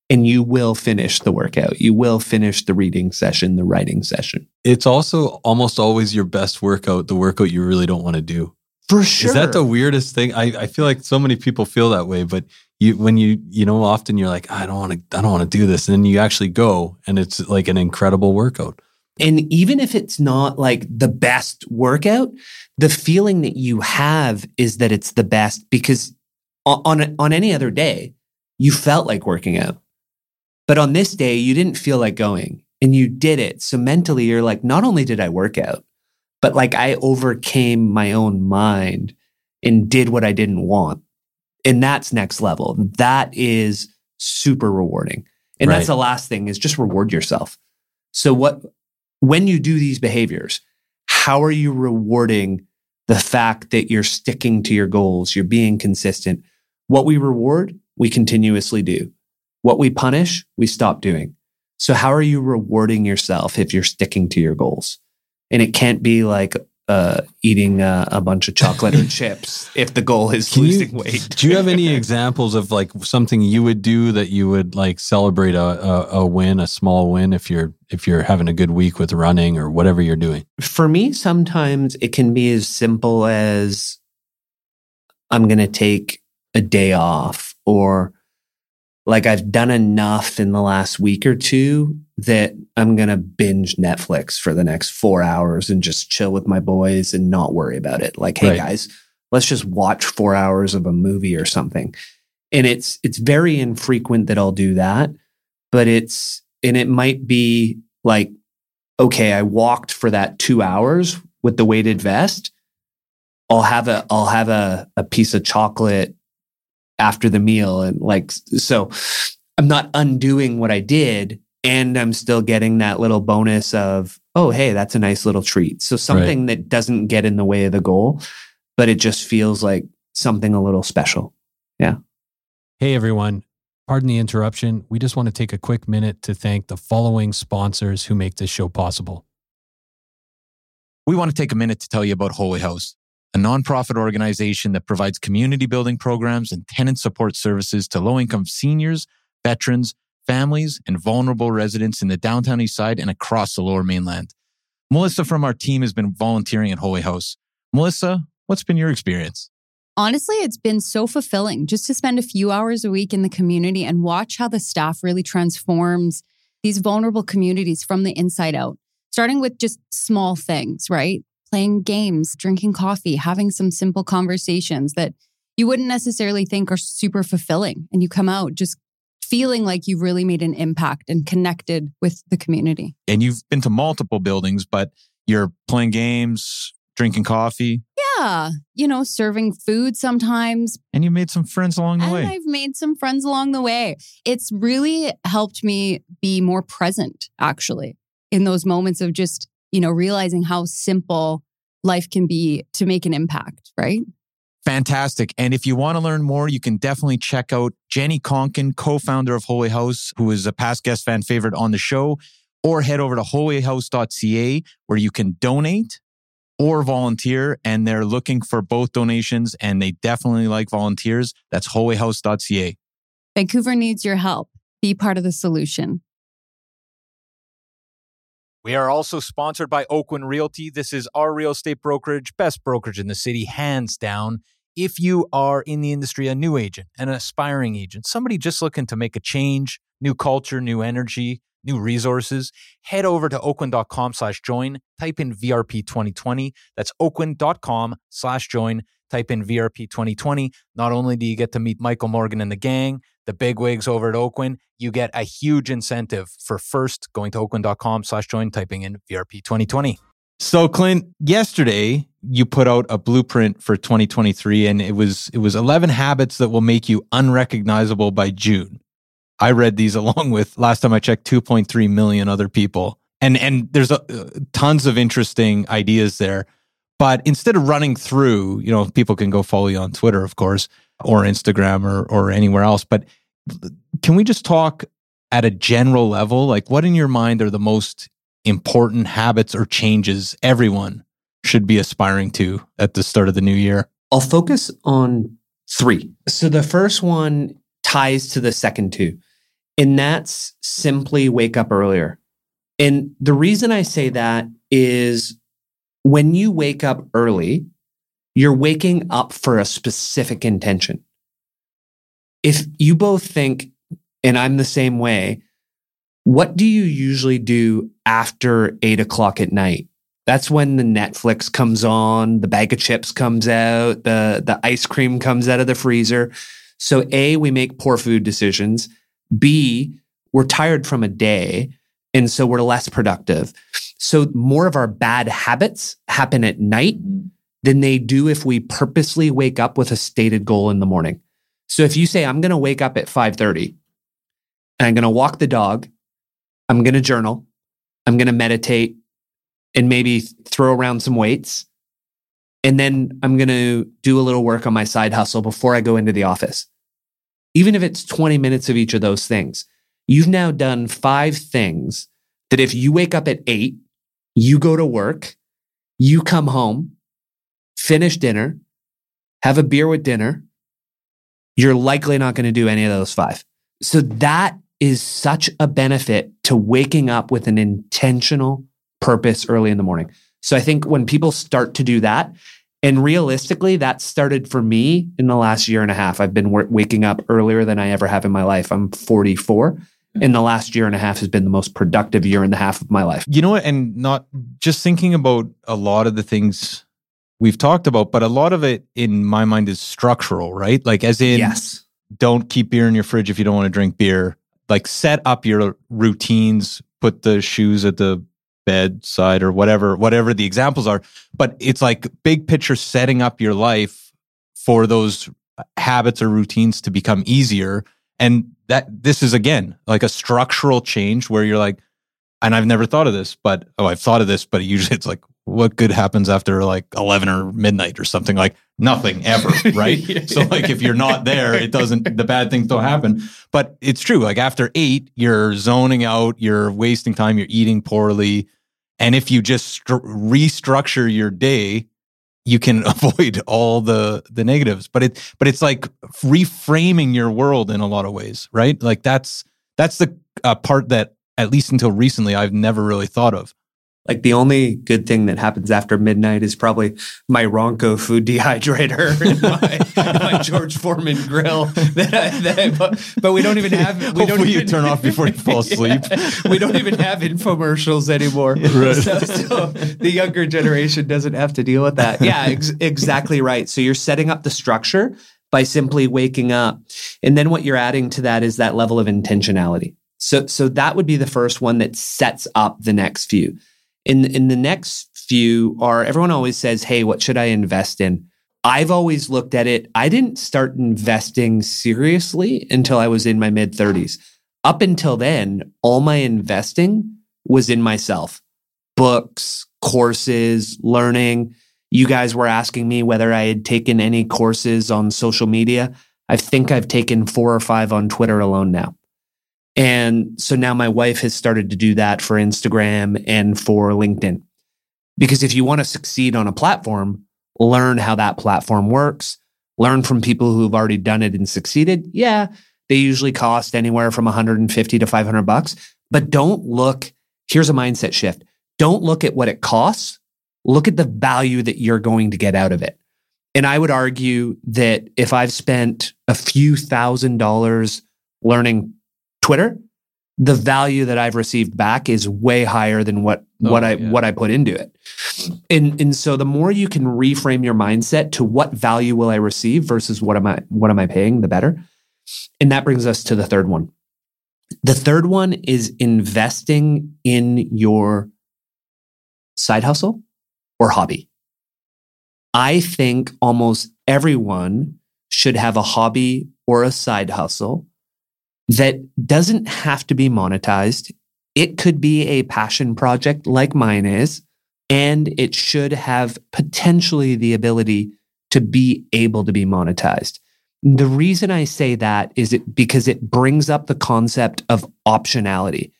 And you will finish the workout. You will finish the reading session, the writing session. It's also almost always your best workout, the workout you really don't want to do. For sure. Is that the weirdest thing? I, I feel like so many people feel that way, but you when you, you know, often you're like, I don't want to, I don't want to do this. And then you actually go and it's like an incredible workout. And even if it's not like the best workout, the feeling that you have is that it's the best, because on on, on any other day, you felt like working out. But on this day, you didn't feel like going and you did it. So mentally, you're like, not only did I work out, but like I overcame my own mind and did what I didn't want. And that's next level. That is super rewarding. And right. That's the last thing is just reward yourself. So what, when you do these behaviors, how are you rewarding the fact that you're sticking to your goals? You're being consistent. What we reward, we continuously do. What we punish, we stop doing. So how are you rewarding yourself if you're sticking to your goals? And it can't be like uh, eating uh, a bunch of chocolate or chips if the goal is Can losing you, weight. Do you have any examples of like something you would do that you would like celebrate a, a, a win, a small win, if you're if you're having a good week with running or whatever you're doing? For me, sometimes it can be as simple as I'm going to take a day off, or like I've done enough in the last week or two that I'm going to binge Netflix for the next four hours and just chill with my boys and not worry about it. Like, hey, right. guys, let's just watch four hours of a movie or something. And it's it's very infrequent that I'll do that, but it's, and it might be like, okay, I walked for that two hours with the weighted vest. I'll have a, I'll have a, a piece of chocolate after the meal. And like, so I'm not undoing what I did, and I'm still getting that little bonus of, oh, hey, that's a nice little treat. So something right. that doesn't get in the way of the goal, but it just feels like something a little special. Yeah. Hey, everyone. Pardon the interruption. We just want to take a quick minute to thank the following sponsors who make this show possible. We want to take a minute to tell you about Holy House, a nonprofit organization that provides community building programs and tenant support services to low-income seniors, veterans, families, and vulnerable residents in the downtown east side and across the lower mainland. Melissa from our team has been volunteering at Holy House. Melissa, what's been your experience? Honestly, it's been so fulfilling just to spend a few hours a week in the community and watch how the staff really transforms these vulnerable communities from the inside out, starting with just small things, right? Playing games, drinking coffee, having some simple conversations that you wouldn't necessarily think are super fulfilling. And you come out just feeling like you've really made an impact and connected with the community. And you've been to multiple buildings, but you're playing games, drinking coffee. Yeah, you know, serving food sometimes. And you made some friends along the and way. I've made some friends along the way. It's really helped me be more present, actually, in those moments of just, you know, realizing how simple life can be to make an impact, right? Fantastic. And if you want to learn more, you can definitely check out Jenny Konkin, co-founder of Holy House, who is a past guest fan favorite on the show, or head over to holy house dot c a where you can donate or volunteer, and they're looking for both donations, and they definitely like volunteers. That's holy house dot c a. Vancouver needs your help. Be part of the solution. We are also sponsored by Oakwyn Realty. This is our real estate brokerage, best brokerage in the city, hands down. If you are in the industry, a new agent, an aspiring agent, somebody just looking to make a change, new culture, new energy, new resources, head over to oakwyn dot com slash join, type in V R P twenty twenty. That's oakwyn dot com slash join, type in V R P twenty twenty. Not only do you get to meet Michael Morgan and the gang, the bigwigs over at Oakwyn, you get a huge incentive for first going to oakwyn dot com slash join, typing in V R P twenty twenty. So Clint, yesterday you put out a blueprint for twenty twenty-three, and it was it was eleven habits that will make you unrecognizable by June. I read these along with, last time I checked, two point three million other people. And and there's a, uh, tons of interesting ideas there. But instead of running through, you know, people can go follow you on Twitter, of course, or Instagram or or anywhere else. But can we just talk at a general level? Like, what in your mind are the most important habits or changes everyone should be aspiring to at the start of the new year? I'll focus on three. So the first one ties to the second two. And that's simply wake up earlier. And the reason I say that is when you wake up early, you're waking up for a specific intention. If you both think, and I'm the same way, what do you usually do after eight o'clock at night? That's when the Netflix comes on, the bag of chips comes out, the, the ice cream comes out of the freezer. So A, we make poor food decisions. B, we're tired from a day, and so we're less productive. So more of our bad habits happen at night than they do if we purposely wake up with a stated goal in the morning. So if you say, I'm going to wake up at five thirty and I'm going to walk the dog, I'm going to journal, I'm going to meditate and maybe throw around some weights, and then I'm going to do a little work on my side hustle before I go into the office. Even if it's twenty minutes of each of those things, you've now done five things that if you wake up at eight, you go to work, you come home, finish dinner, have a beer with dinner, you're likely not going to do any of those five. So that is such a benefit to waking up with an intentional purpose early in the morning. So I think when people start to do that, and realistically, that started for me in the last year and a half. I've been w- waking up earlier than I ever have in my life. I'm forty-four, and the last year and a half has been the most productive year and a half of my life. You know what? And not just thinking about a lot of the things we've talked about, but a lot of it in my mind is structural, right? Like as in, yes. Don't keep beer in your fridge if you don't want to drink beer. Like set up your routines, put the shoes at the bedside or whatever, whatever the examples are. But it's like big picture setting up your life for those habits or routines to become easier. And that this is, again, like a structural change where you're like, and I've never thought of this, but, oh, I've thought of this, but usually it's like, what good happens after like eleven or midnight or something? Like nothing ever, right? yeah. So like if you're not there, it doesn't, the bad things don't happen. But it's true. Like after eight, you're zoning out, you're wasting time, you're eating poorly. And if you just st- restructure your day, you can avoid all the, the negatives. But it, but it's like reframing your world in a lot of ways, right? Like that's, that's the uh, part that at least until recently, I've never really thought of. Like the only good thing that happens after midnight is probably my Ronco food dehydrator and my, and my George Foreman grill. That I, that I, but, but we don't even have. We don't even, you turn off before you fall asleep. Yeah, we don't even have infomercials anymore. Right. So, so the younger generation doesn't have to deal with that. Yeah, ex- exactly right. So you're setting up the structure by simply waking up, and then what you're adding to that is that level of intentionality. So, so that would be the first one that sets up the next few. In, in the next few are, everyone always says, hey, what should I invest in? I've always looked at it. I didn't start investing seriously until I was in my mid thirties. Up until then, all my investing was in myself. Books, courses, learning. You guys were asking me whether I had taken any courses on social media. I think I've taken four or five on Twitter alone now. And so now my wife has started to do that for Instagram and for LinkedIn. Because if you want to succeed on a platform, learn how that platform works, learn from people who've already done it and succeeded. Yeah, they usually cost anywhere from one hundred fifty to five hundred bucks, but don't look, here's a mindset shift. Don't look at what it costs. Look at the value that you're going to get out of it. And I would argue that if I've spent a few thousand dollars learning Twitter, the value that I've received back is way higher than what, oh, what I yeah. what I put into it. And and so the more you can reframe your mindset to what value will I receive versus what am I what am I paying, the better. And that brings us to the third one. The third one is investing in your side hustle or hobby. I think almost everyone should have a hobby or a side hustle that doesn't have to be monetized. It could be a passion project like mine is, and it should have potentially the ability to be able to be monetized. The reason I say that is it because it brings up the concept of optionality.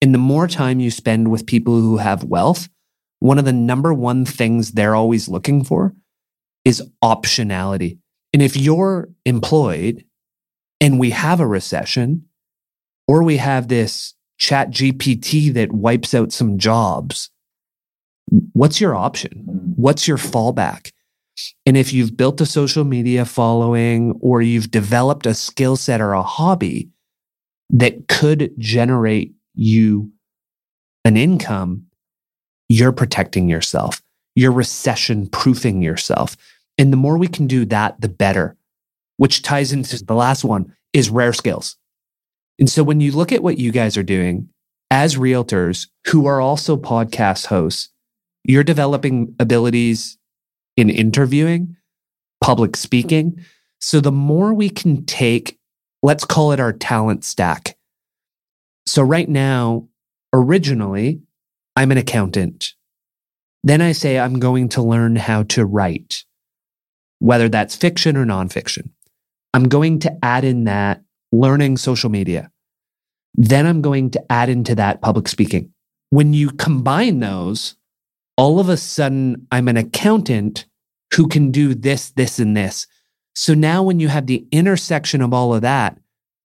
And the more time you spend with people who have wealth, one of the number one things they're always looking for is optionality. And if you're employed, and we have a recession, or we have this chat G P T that wipes out some jobs, what's your option? What's your fallback? And if you've built a social media following, or you've developed a skill set or a hobby that could generate you an income, you're protecting yourself. You're recession-proofing yourself. And the more we can do that, the better. Which ties into the last one, is rare skills. And so when you look at what you guys are doing as realtors who are also podcast hosts, you're developing abilities in interviewing, public speaking. So the more we can take, let's call it our talent stack. So right now, originally, I'm an accountant. Then I say I'm going to learn how to write, whether that's fiction or nonfiction. I'm going to add in that learning social media. Then I'm going to add into that public speaking. When you combine those, all of a sudden, I'm an accountant who can do this, this, and this. So now when you have the intersection of all of that,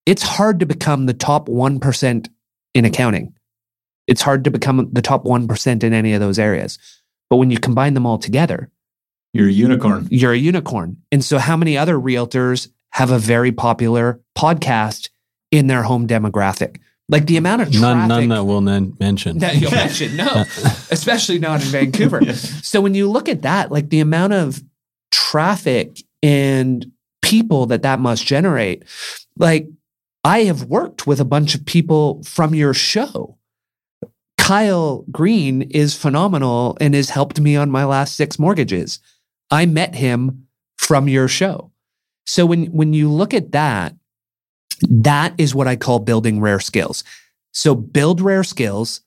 it's hard to become the top one percent in accounting. It's hard to become the top one percent in any of those areas. But when you combine them all together, you're a unicorn. You're a unicorn. And so how many other realtors have a very popular podcast in their home demographic? Like the amount of traffic. None, none that we'll n- mention. That you'll mention, no. Especially not in Vancouver. Yeah. So when you look at that, like the amount of traffic and people that that must generate, like I have worked with a bunch of people from your show. Kyle Green is phenomenal and has helped me on my last six mortgages. I met him from your show. So when, when you look at that, that is what I call building rare skills. So build rare skills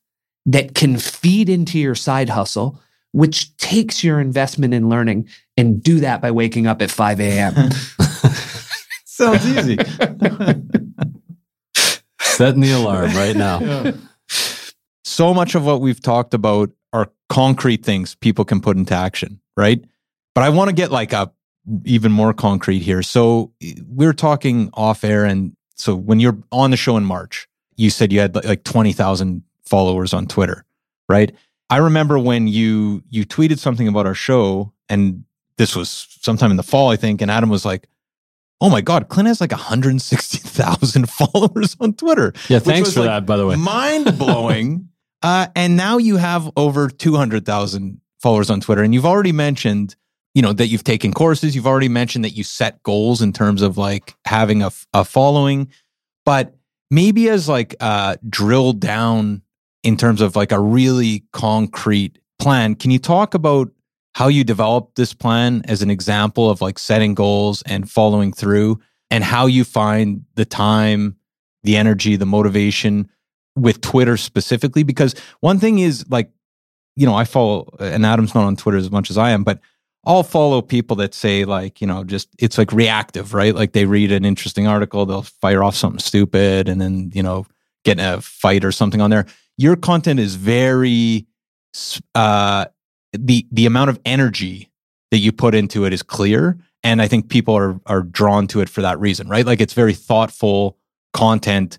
that can feed into your side hustle, which takes your investment in learning and do that by waking up at five a.m. Sounds easy. Setting the alarm right now. Yeah. So much of what we've talked about are concrete things people can put into action, right? But I want to get like a even more concrete here. So we were talking off air, and so when you're on the show in March, you said you had like twenty thousand followers on Twitter, right? I remember when you you tweeted something about our show, and this was sometime in the fall, I think, and Adam was like, oh my God, Clint has like one hundred sixty thousand followers on Twitter. Yeah, thanks for like that, by the way. Mind-blowing. uh, and now you have over two hundred thousand followers on Twitter, and you've already mentioned, you know, that you've taken courses. You've already mentioned that you set goals in terms of like having a, a following, but maybe as like uh, drilled down in terms of like a really concrete plan. Can you talk about how you developed this plan as an example of like setting goals and following through, and how you find the time, the energy, the motivation with Twitter specifically? Because one thing is like, you know, I follow, and Adam's not on Twitter as much as I am, but I'll follow people that say like, you know, just, it's like reactive, right? Like they read an interesting article, they'll fire off something stupid and then, you know, get in a fight or something on there. Your content is very, uh, the the amount of energy that you put into it is clear. And I think people are are drawn to it for that reason, right? Like it's very thoughtful content.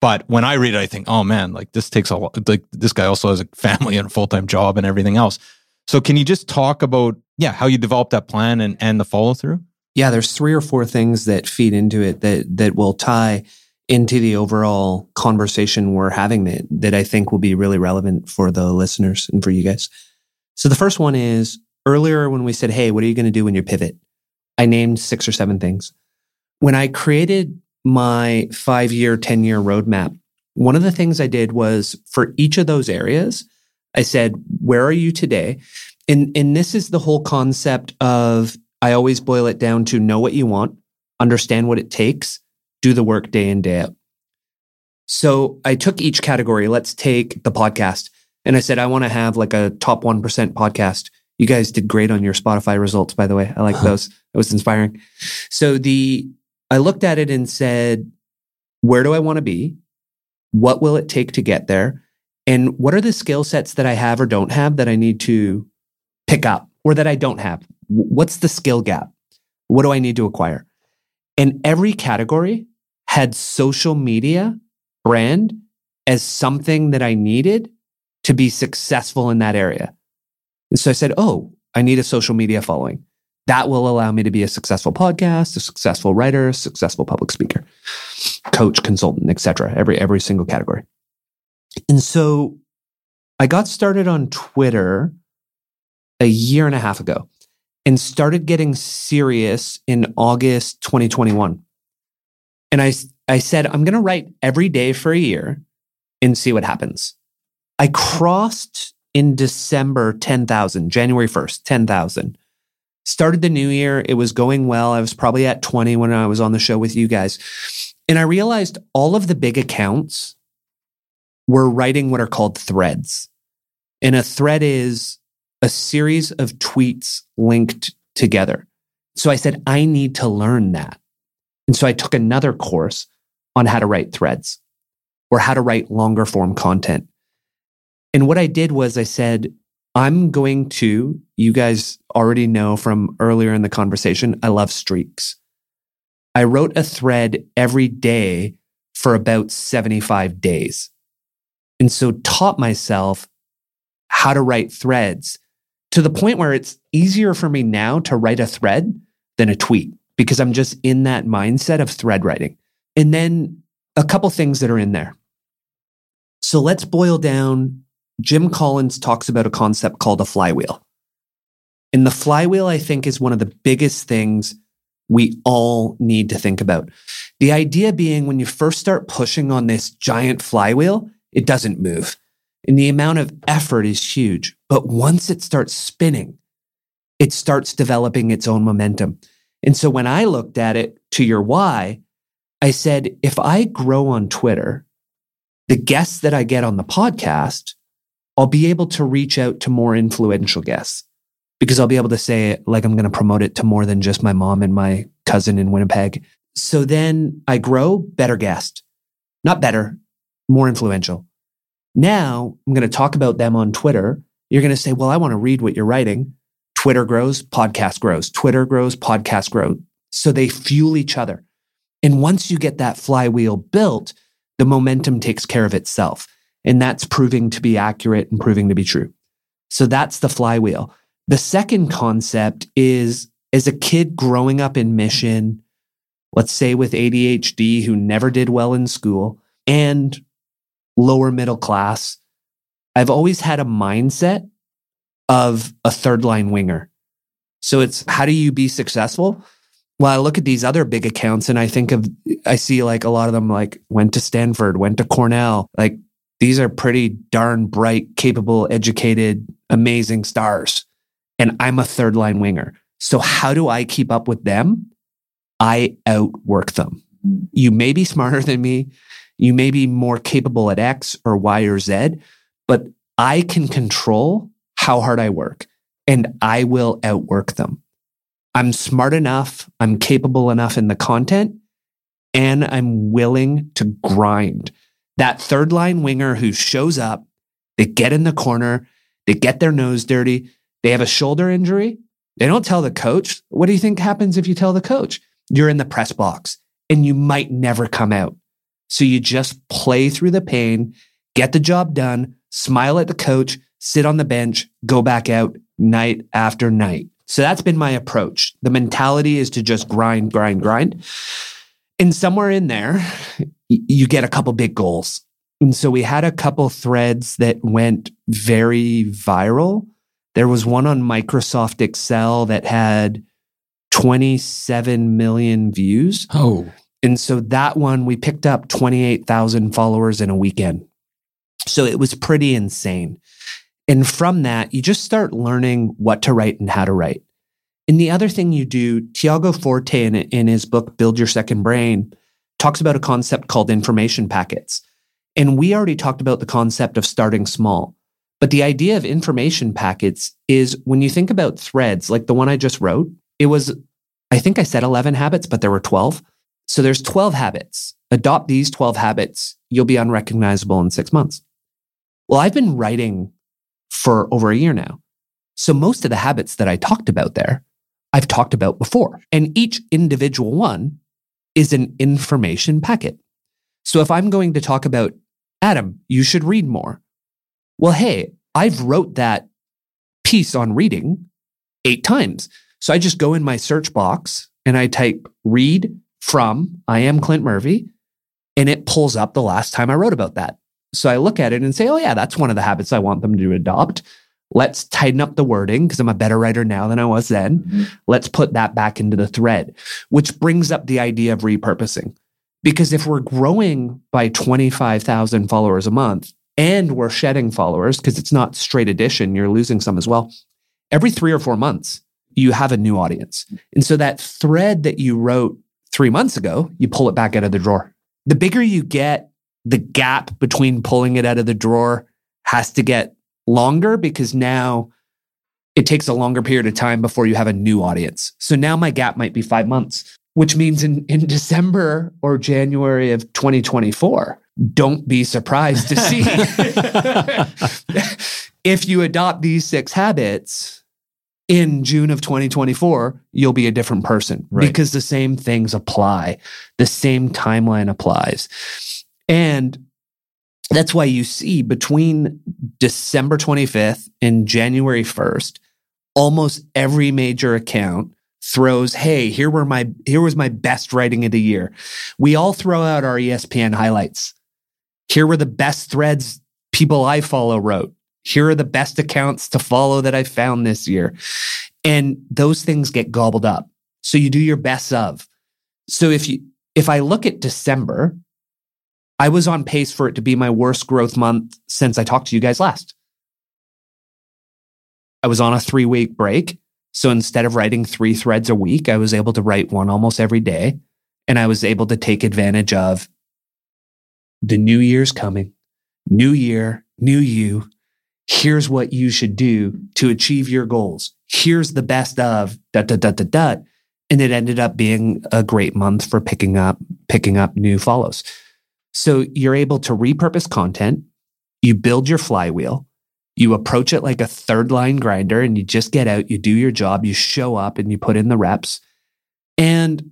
But when I read it, I think, oh man, like this takes a lot, like this guy also has a family and a full-time job and everything else. So can you just talk about, yeah, how you developed that plan and, and the follow through? Yeah, there's three or four things that feed into it that that will tie into the overall conversation we're having that, that I think will be really relevant for the listeners and for you guys. So the first one is earlier when we said, hey, what are you going to do when you pivot? I named six or seven things. When I created my five-year, ten-year roadmap, one of the things I did was for each of those areas, I said, where are you today? And, and this is the whole concept of, I always boil it down to know what you want, understand what it takes, do the work day in, day out. So I took each category. Let's take the podcast. And I said, I want to have like a top one percent podcast. You guys did great on your Spotify results, by the way. I like those. It was inspiring. So the I looked at it and said, where do I want to be? What will it take to get there? And what are the skill sets that I have or don't have that I need to pick up or that I don't have? What's the skill gap? What do I need to acquire? And every category had social media brand as something that I needed to be successful in that area. And so I said, oh, I need a social media following. That will allow me to be a successful podcast, a successful writer, a successful public speaker, coach, consultant, et cetera, every, every single category. And so I got started on Twitter a year and a half ago and started getting serious in August twenty twenty-one. And I, I said, I'm going to write every day for a year and see what happens. I crossed in December ten thousand, January first, ten thousand. Started the new year. It was going well. I was probably at twenty when I was on the show with you guys. And I realized all of the big accounts were writing what are called threads. And a thread is a series of tweets linked together. So I said, I need to learn that. And so I took another course on how to write threads or how to write longer form content. And what I did was I said, I'm going to, you guys already know from earlier in the conversation, I love streaks. I wrote a thread every day for about seventy-five days. And so taught myself how to write threads to the point where it's easier for me now to write a thread than a tweet because I'm just in that mindset of thread writing. And then a couple things that are in there. So let's boil down. Jim Collins talks about a concept called a flywheel. And the flywheel, I think, is one of the biggest things we all need to think about. The idea being when you first start pushing on this giant flywheel, it doesn't move. And the amount of effort is huge. But once it starts spinning, it starts developing its own momentum. And so when I looked at it to your why, I said, if I grow on Twitter, the guests that I get on the podcast I'll be able to reach out to more influential guests because I'll be able to say, like, I'm going to promote it to more than just my mom and my cousin in Winnipeg. So then I grow better guest, not better, more influential. Now I'm going to talk about them on Twitter. You're going to say, well, I want to read what you're writing. Twitter grows, podcast grows, Twitter grows, podcast grows. So they fuel each other. And once you get that flywheel built, the momentum takes care of itself. And that's proving to be accurate and proving to be true. So that's the flywheel. The second concept is, as a kid growing up in Mission, let's say with A D H D, who never did well in school, and lower middle class, I've always had a mindset of a third line winger. So it's, how do you be successful? Well, I look at these other big accounts and I think of, I see like a lot of them like went to Stanford, went to Cornell. Like, these are pretty darn bright, capable, educated, amazing stars. And I'm a third line winger. So how do I keep up with them? I outwork them. You may be smarter than me. You may be more capable at X or Y or Z, but I can control how hard I work and I will outwork them. I'm smart enough, I'm capable enough in the content, and I'm willing to grind. That third line winger who shows up, they get in the corner, they get their nose dirty, they have a shoulder injury, they don't tell the coach. What do you think happens if you tell the coach? You're in the press box and you might never come out. So you just play through the pain, get the job done, smile at the coach, sit on the bench, go back out night after night. So that's been my approach. The mentality is to just grind, grind, grind. And somewhere in there, you get a couple big goals. And so we had a couple threads that went very viral. There was one on Microsoft Excel that had twenty-seven million views. Oh. And so that one, we picked up twenty-eight thousand followers in a weekend. So it was pretty insane. And from that, you just start learning what to write and how to write. And the other thing you do, Tiago Forte in, in his book, Build Your Second Brain, talks about a concept called information packets. And we already talked about the concept of starting small. But the idea of information packets is, when you think about threads, like the one I just wrote, it was, I think I said eleven habits, but there were twelve. So there's twelve habits. Adopt these twelve habits. You'll be unrecognizable in six months. Well, I've been writing for over a year now. So most of the habits that I talked about there, I've talked about before. And each individual one is an information packet. So if I'm going to talk about, Adam, you should read more. Well, hey, I've wrote that piece on reading eight times. So I just go in my search box and I type read from I am Clint Murphy, and it pulls up the last time I wrote about that. So I look at it and say, oh yeah, that's one of the habits I want them to adopt. Let's tighten up the wording because I'm a better writer now than I was then. Mm-hmm. Let's put that back into the thread, which brings up the idea of repurposing. Because if we're growing by twenty-five thousand followers a month and we're shedding followers, because it's not straight addition, you're losing some as well. Every three or four months, you have a new audience. And so that thread that you wrote three months ago, you pull it back out of the drawer. The bigger you get, the gap between pulling it out of the drawer has to get longer, because now it takes a longer period of time before you have a new audience. So now my gap might be five months, which means in, in December or January of twenty twenty-four, don't be surprised to see if you adopt these six habits in June of twenty twenty-four, you'll be a different person, right? Because the same things apply. The same timeline applies. And that's why you see between December twenty-fifth and January first, almost every major account throws, hey, here were my here was my best writing of the year. We all throw out our E S P N highlights. Here were the best threads people I follow wrote. Here are the best accounts to follow that I found this year. And those things get gobbled up. So you do your best of. So if you if I look at December, I was on pace for it to be my worst growth month since I talked to you guys last. I was on a three-week break. So instead of writing three threads a week, I was able to write one almost every day. And I was able to take advantage of the new year's coming, new year, new you. here's what you should do to achieve your goals. Here's the best of dot, dot, dot, dot, dot. And it ended up being a great month for picking up, picking up new follows. So you're able to repurpose content. You build your flywheel. You approach it like a third line grinder and you just get out, you do your job, you show up and you put in the reps. And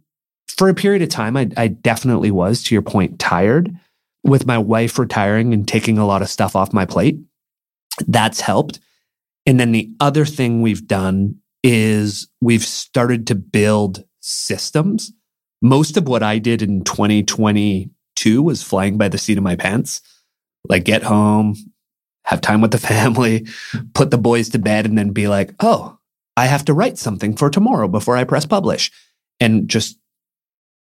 for a period of time, I, I definitely was, to your point, tired. With my wife retiring and taking a lot of stuff off my plate, that's helped. And then the other thing we've done is we've started to build systems. Most of what I did in twenty twenty-two was flying by the seat of my pants. Like get home, have time with the family, put the boys to bed, and then be like, oh, I have to write something for tomorrow before I press publish. And just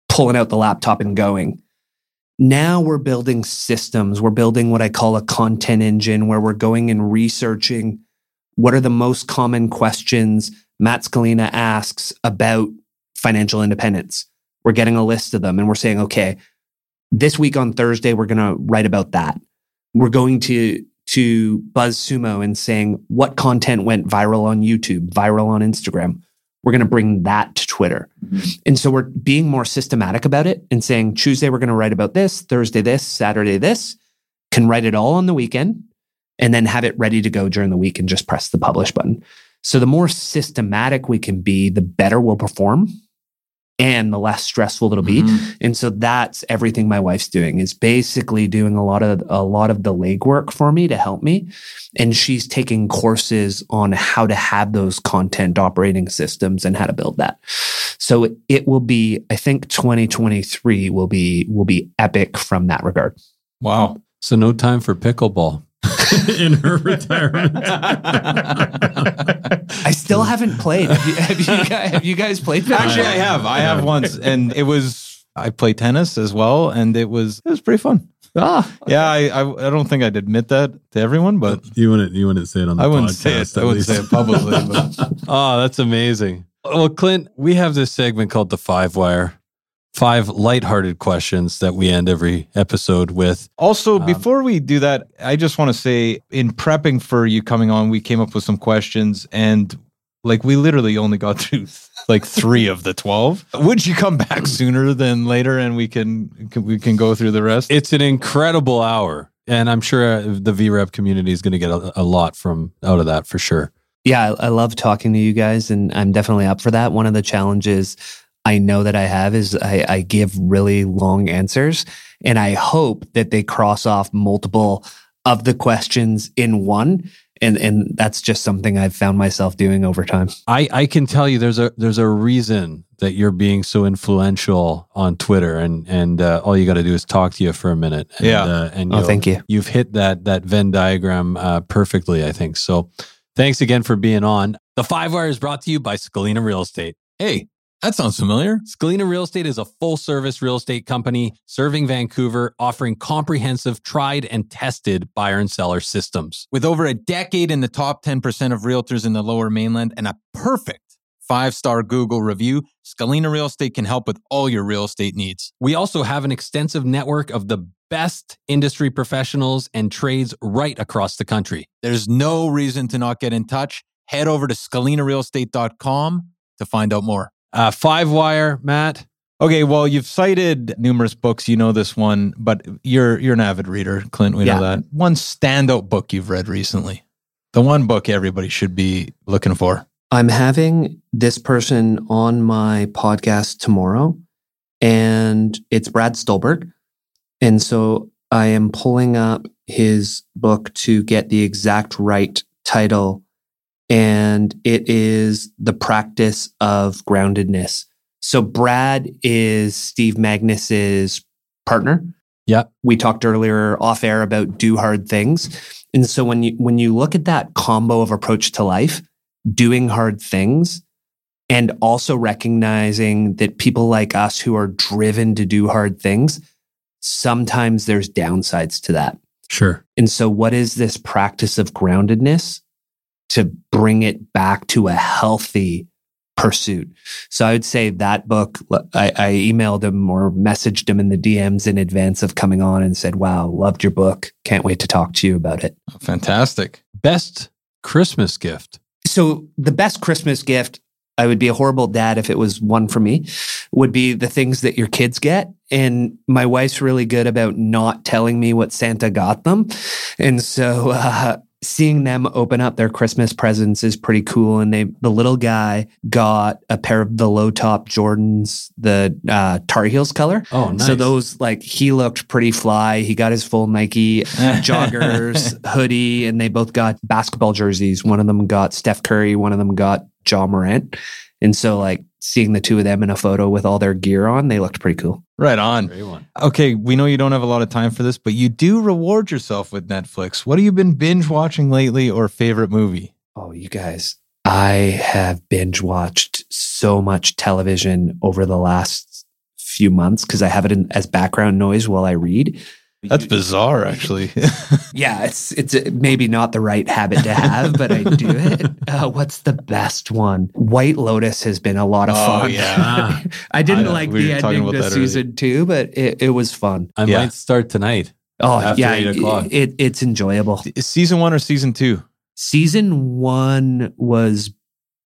pulling out the laptop and going. Now we're building systems. We're building what I call a content engine, where we're going and researching what are the most common questions Matt Sklina asks about financial independence. We're getting a list of them and we're saying, okay, this week on Thursday, we're going to write about that. We're going to to BuzzSumo and saying what content went viral on YouTube, viral on Instagram. We're going to bring that to Twitter. Mm-hmm. And so we're being more systematic about it and saying, Tuesday, we're going to write about this, Thursday, this, Saturday, this. Can write it all on the weekend and then have it ready to go during the week and just press the publish button. So the more systematic we can be, the better we'll perform and the less stressful it'll be. Mm-hmm. And so that's everything my wife's doing, is basically doing a lot of a lot of the legwork for me to help me. And she's taking courses on how to have those content operating systems and how to build that. So it, it will be, I think twenty twenty-three will be will be epic from that regard. Wow. So no time for pickleball. In her retirement. I still haven't played. Have you, have, you guys, have you guys played tennis? Actually, I have. I have once. And it was, I play tennis as well. And it was, it was pretty fun. Ah, yeah. I, I, I don't think I'd admit that to everyone, but. You wouldn't, you wouldn't say it on the podcast. I wouldn't say it. I wouldn't say it publicly. But. Oh, that's amazing. Well, Clint, we have this segment called The Five Wire. Five lighthearted questions that we end every episode with. Also, um, before we do that, I just want to say, in prepping for you coming on, we came up with some questions, and like we literally only got through like three of the twelve. Would you come back sooner than later, and we can, can we can go through the rest? It's an incredible hour, and I'm sure the V R E P community is going to get a, a lot from out of that for sure. Yeah, I, I love talking to you guys, and I'm definitely up for that. One of the challenges I know that I have is I, I give really long answers, and I hope that they cross off multiple of the questions in one. And and that's just something I've found myself doing over time. I, I can tell you there's a there's a reason that you're being so influential on Twitter, and and uh, all you got to do is talk to you for a minute. And, yeah. Uh, and oh, thank you. You've hit that that Venn diagram uh, perfectly, I think. So thanks again for being on. The Five Wire is brought to you by Scalina Real Estate. Hey. That sounds familiar. Scalina Real Estate is a full-service real estate company serving Vancouver, offering comprehensive, tried and tested buyer and seller systems. With over a decade in the top ten percent of realtors in the Lower Mainland and a perfect five-star Google review, Scalina Real Estate can help with all your real estate needs. We also have an extensive network of the best industry professionals and trades right across the country. There's no reason to not get in touch. Head over to scalina real estate dot com to find out more. Uh, Five Wire, Matt. Okay, well, you've cited numerous books. You know this one, but you're you're an avid reader, Clint. We yeah. know that. One standout book you've read recently. The one book everybody should be looking for. I'm having this person on my podcast tomorrow, and it's Brad Stolberg. And so I am pulling up his book to get the exact right title. And it is The Practice of Groundedness. So Brad is Steve Magnus's partner. Yeah. We talked earlier off air about do hard things. And so when you when you look at that combo of approach to life, doing hard things and also recognizing that people like us who are driven to do hard things, sometimes there's downsides to that. Sure. And so what is this practice of groundedness? To bring it back to a healthy pursuit. So I would say that book, I, I emailed him or messaged him in the D Ms in advance of coming on and said, wow, loved your book. Can't wait to talk to you about it. Fantastic. Best Christmas gift. So the best Christmas gift, I would be a horrible dad if it was one for me, would be the things that your kids get. And my wife's really good about not telling me what Santa got them. And so uh, seeing them open up their Christmas presents is pretty cool. And they, the little guy got a pair of the low top Jordans, the uh, Tar Heels color. Oh, nice. So those, like, he looked pretty fly. He got his full Nike joggers, hoodie, and they both got basketball jerseys. One of them got Steph Curry. One of them got Ja Morant. And so, like, seeing the two of them in a photo with all their gear on, they looked pretty cool. Right on. Okay, we know you don't have a lot of time for this, but you do reward yourself with Netflix. What have you been binge watching lately, or favorite movie? Oh, you guys, I have binge watched so much television over the last few months because I have it in, as background noise while I read. That's bizarre, actually. Yeah, it's it's maybe not the right habit to have, but I do it. Uh, what's the best one? White Lotus has been a lot of oh, fun. Yeah. I didn't I like we the ending to season early. two, but it, it was fun. I yeah. might start tonight. Oh, after yeah. eight o'clock. It, it, it's enjoyable. Is season one or season two? Season one was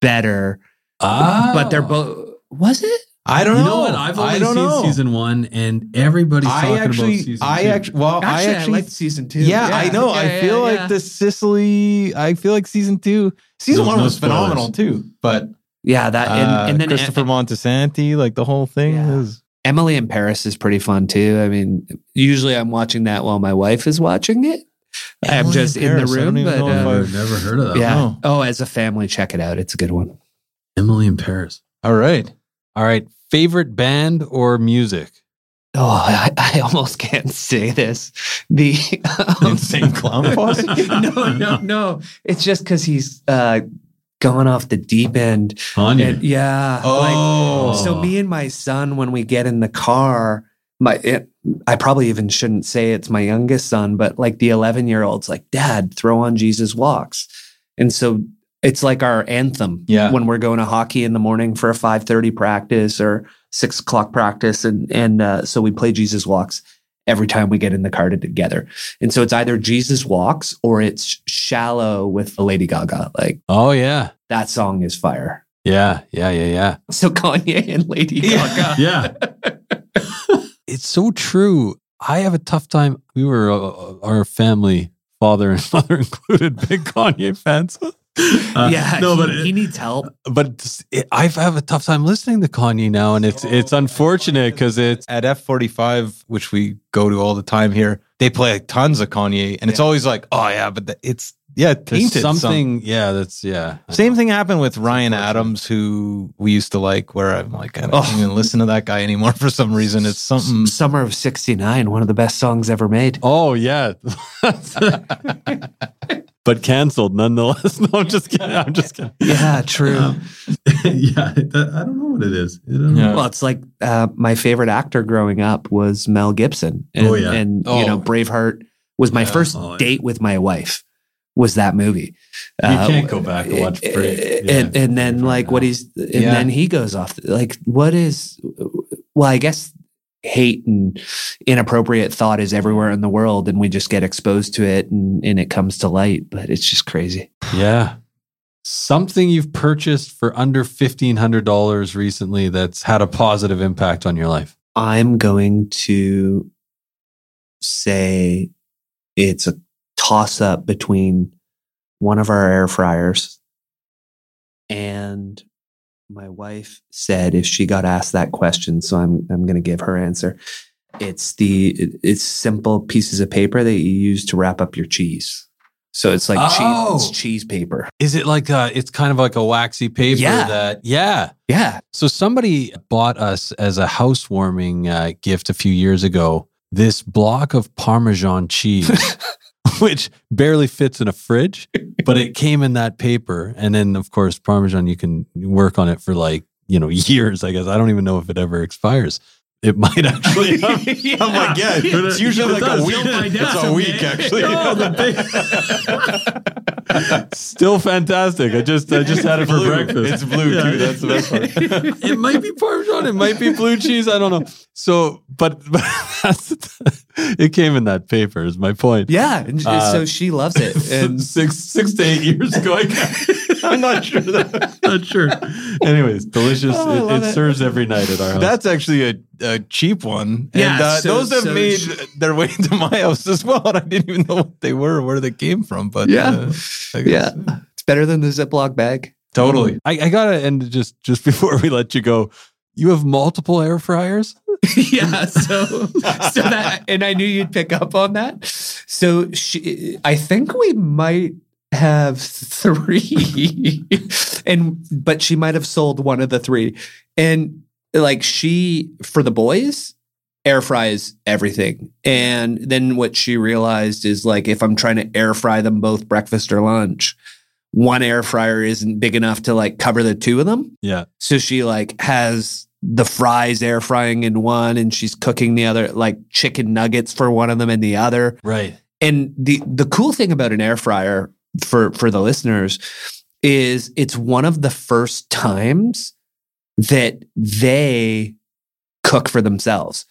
better, oh. but they're both... Was it? I don't know. You know what? I've only I don't seen know. season one, and everybody's I talking actually, about season I two. Actually, well, actually, I actually liked season two. Yeah, yeah I know. Yeah, I yeah, feel yeah, like yeah. the Sicily. I feel like season two. Season no, one no was spoilers. phenomenal too, but yeah, that and, uh, and then Christopher and, Montesanti, like the whole thing yeah. is. Emily in Paris is pretty fun too. I mean, usually I'm watching that while my wife is watching it. Emily I'm just in, Paris, in the room, I don't even but know uh, I've never heard of that. Yeah. No. Oh, as a family, check it out. It's a good one. Emily in Paris. All right. All right. Favorite band or music? Oh, I, I almost can't say this. The um, Insane Clown Posse? no, no, no. It's just because he's uh, gone off the deep end. Kanye. Yeah. Oh. Like, so me and my son, when we get in the car, my it, I probably even shouldn't say it's my youngest son, but like the eleven-year-old's like, Dad, throw on Jesus Walks. And so it's like our anthem yeah. when we're going to hockey in the morning for a five thirty practice or six o'clock practice. And and uh, so we play Jesus Walks every time we get in the car together. And so it's either Jesus Walks or it's Shallow with Lady Gaga. Like, oh, yeah. That song is fire. Yeah, yeah, yeah, yeah. So Kanye and Lady Gaga. Yeah. yeah. It's so true. I have a tough time. We were uh, our family, father and mother included, big Kanye fans. Uh, yeah, no, he, but it, he needs help. But it, I have a tough time listening to Kanye now, and it's oh, it's unfortunate because it's at F forty-five, which we go to all the time here. They play like tons of Kanye, and yeah. it's always like, oh yeah, but the, it's yeah, tainted something. Some, yeah, that's yeah. Same thing happened with Ryan Adams, who we used to like. Where I'm like, I don't oh. even listen to that guy anymore for some reason. It's something. Summer of sixty-nine, one of the best songs ever made. Oh yeah. But canceled nonetheless. No, I'm just kidding. I'm just kidding. Yeah, true. Um, yeah, I don't know what it is. Yeah. Well, it's like uh, my favorite actor growing up was Mel Gibson. And, oh, yeah. And, oh. you know, Braveheart was my yeah. first oh, yeah. date with my wife was that movie. You uh, can't go back and watch Braveheart. Yeah. And, and then, like, what he's... And yeah. then he goes off. Like, what is... Well, I guess... hate and inappropriate thought is everywhere in the world, and we just get exposed to it and, and it comes to light, but it's just crazy. Yeah. Something you've purchased for under fifteen hundred dollars recently that's had a positive impact on your life. I'm going to say it's a toss up between one of our air fryers and my wife said if she got asked that question, so I'm I'm going to give her answer. It's the it, it's simple pieces of paper that you use to wrap up your cheese. So it's like oh. cheese, it's cheese paper. Is it like a, it's kind of like a waxy paper? Yeah. That, yeah. Yeah. So somebody bought us as a housewarming uh, gift a few years ago, this block of Parmesan cheese. Which barely fits in a fridge, but it came in that paper. And then, of course, Parmesan, you can work on it for like, you know, years, I guess. I don't even know if it ever expires. It might actually. I'm, yeah. I'm like, yeah, it's usually it like does. a week. It's a week, actually. No, the big... Still fantastic. I just I just had it for breakfast. It's blue, yeah. too. That's the best part. It might be Parmesan. It might be blue cheese. I don't know. So, but, but that's, it came in that paper is my point. Yeah. Uh, so she loves it. And six six to eight years ago, I got, I'm not sure. That, not sure. Anyways, delicious. Oh, it it, it serves every night at our house. That's actually a a cheap one. Yeah, and uh, so, those have so made cheap. their way to my house as well. And I didn't even know what they were or where they came from. But yeah, uh, I guess. yeah, it's better than the Ziploc bag. Totally. I, I gotta end just just before we let you go. You have multiple air fryers? yeah. So, so that, and I knew you'd pick up on that. So she, I think we might have three, and but she might have sold one of the three, and. Like she, for the boys, air fries everything. And then what she realized is like, if I'm trying to air fry them both breakfast or lunch, one air fryer isn't big enough to like cover the two of them. Yeah. So she like has the fries air frying in one and she's cooking the other, like chicken nuggets for one of them and the other. Right. And the, the cool thing about an air fryer for, for the listeners is it's one of the first times that they cook for themselves.